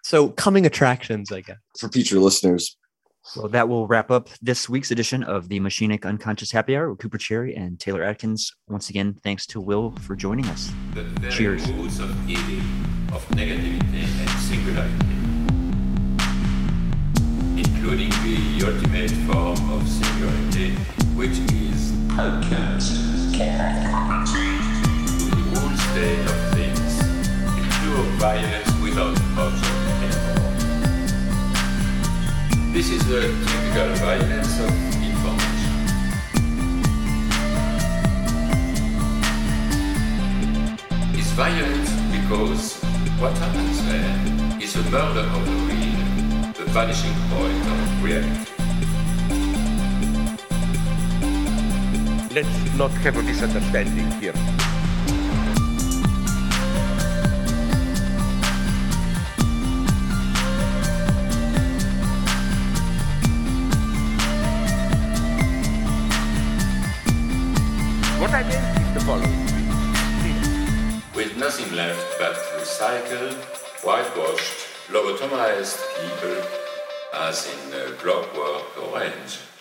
So coming attractions, I guess. For future listeners. Well, that will wrap up this week's edition of the Machinic Unconscious Happy Hour with Cooper Cherry and Taylor Atkins. Once again, thanks to Will for joining us. The very Cheers. Roots of evil, of negativity and singularity. Including the ultimate form of singularity, which is unconscious. The whole state of things, the pure violence without object anymore. This is the typical violence of information. It's violent because what happens then is a murder of the real. The vanishing point of reality. Let's not have a misunderstanding here. What I did is the following. With nothing left but recycled, whitewashed, lobotomized people as in uh, Clockwork Orange.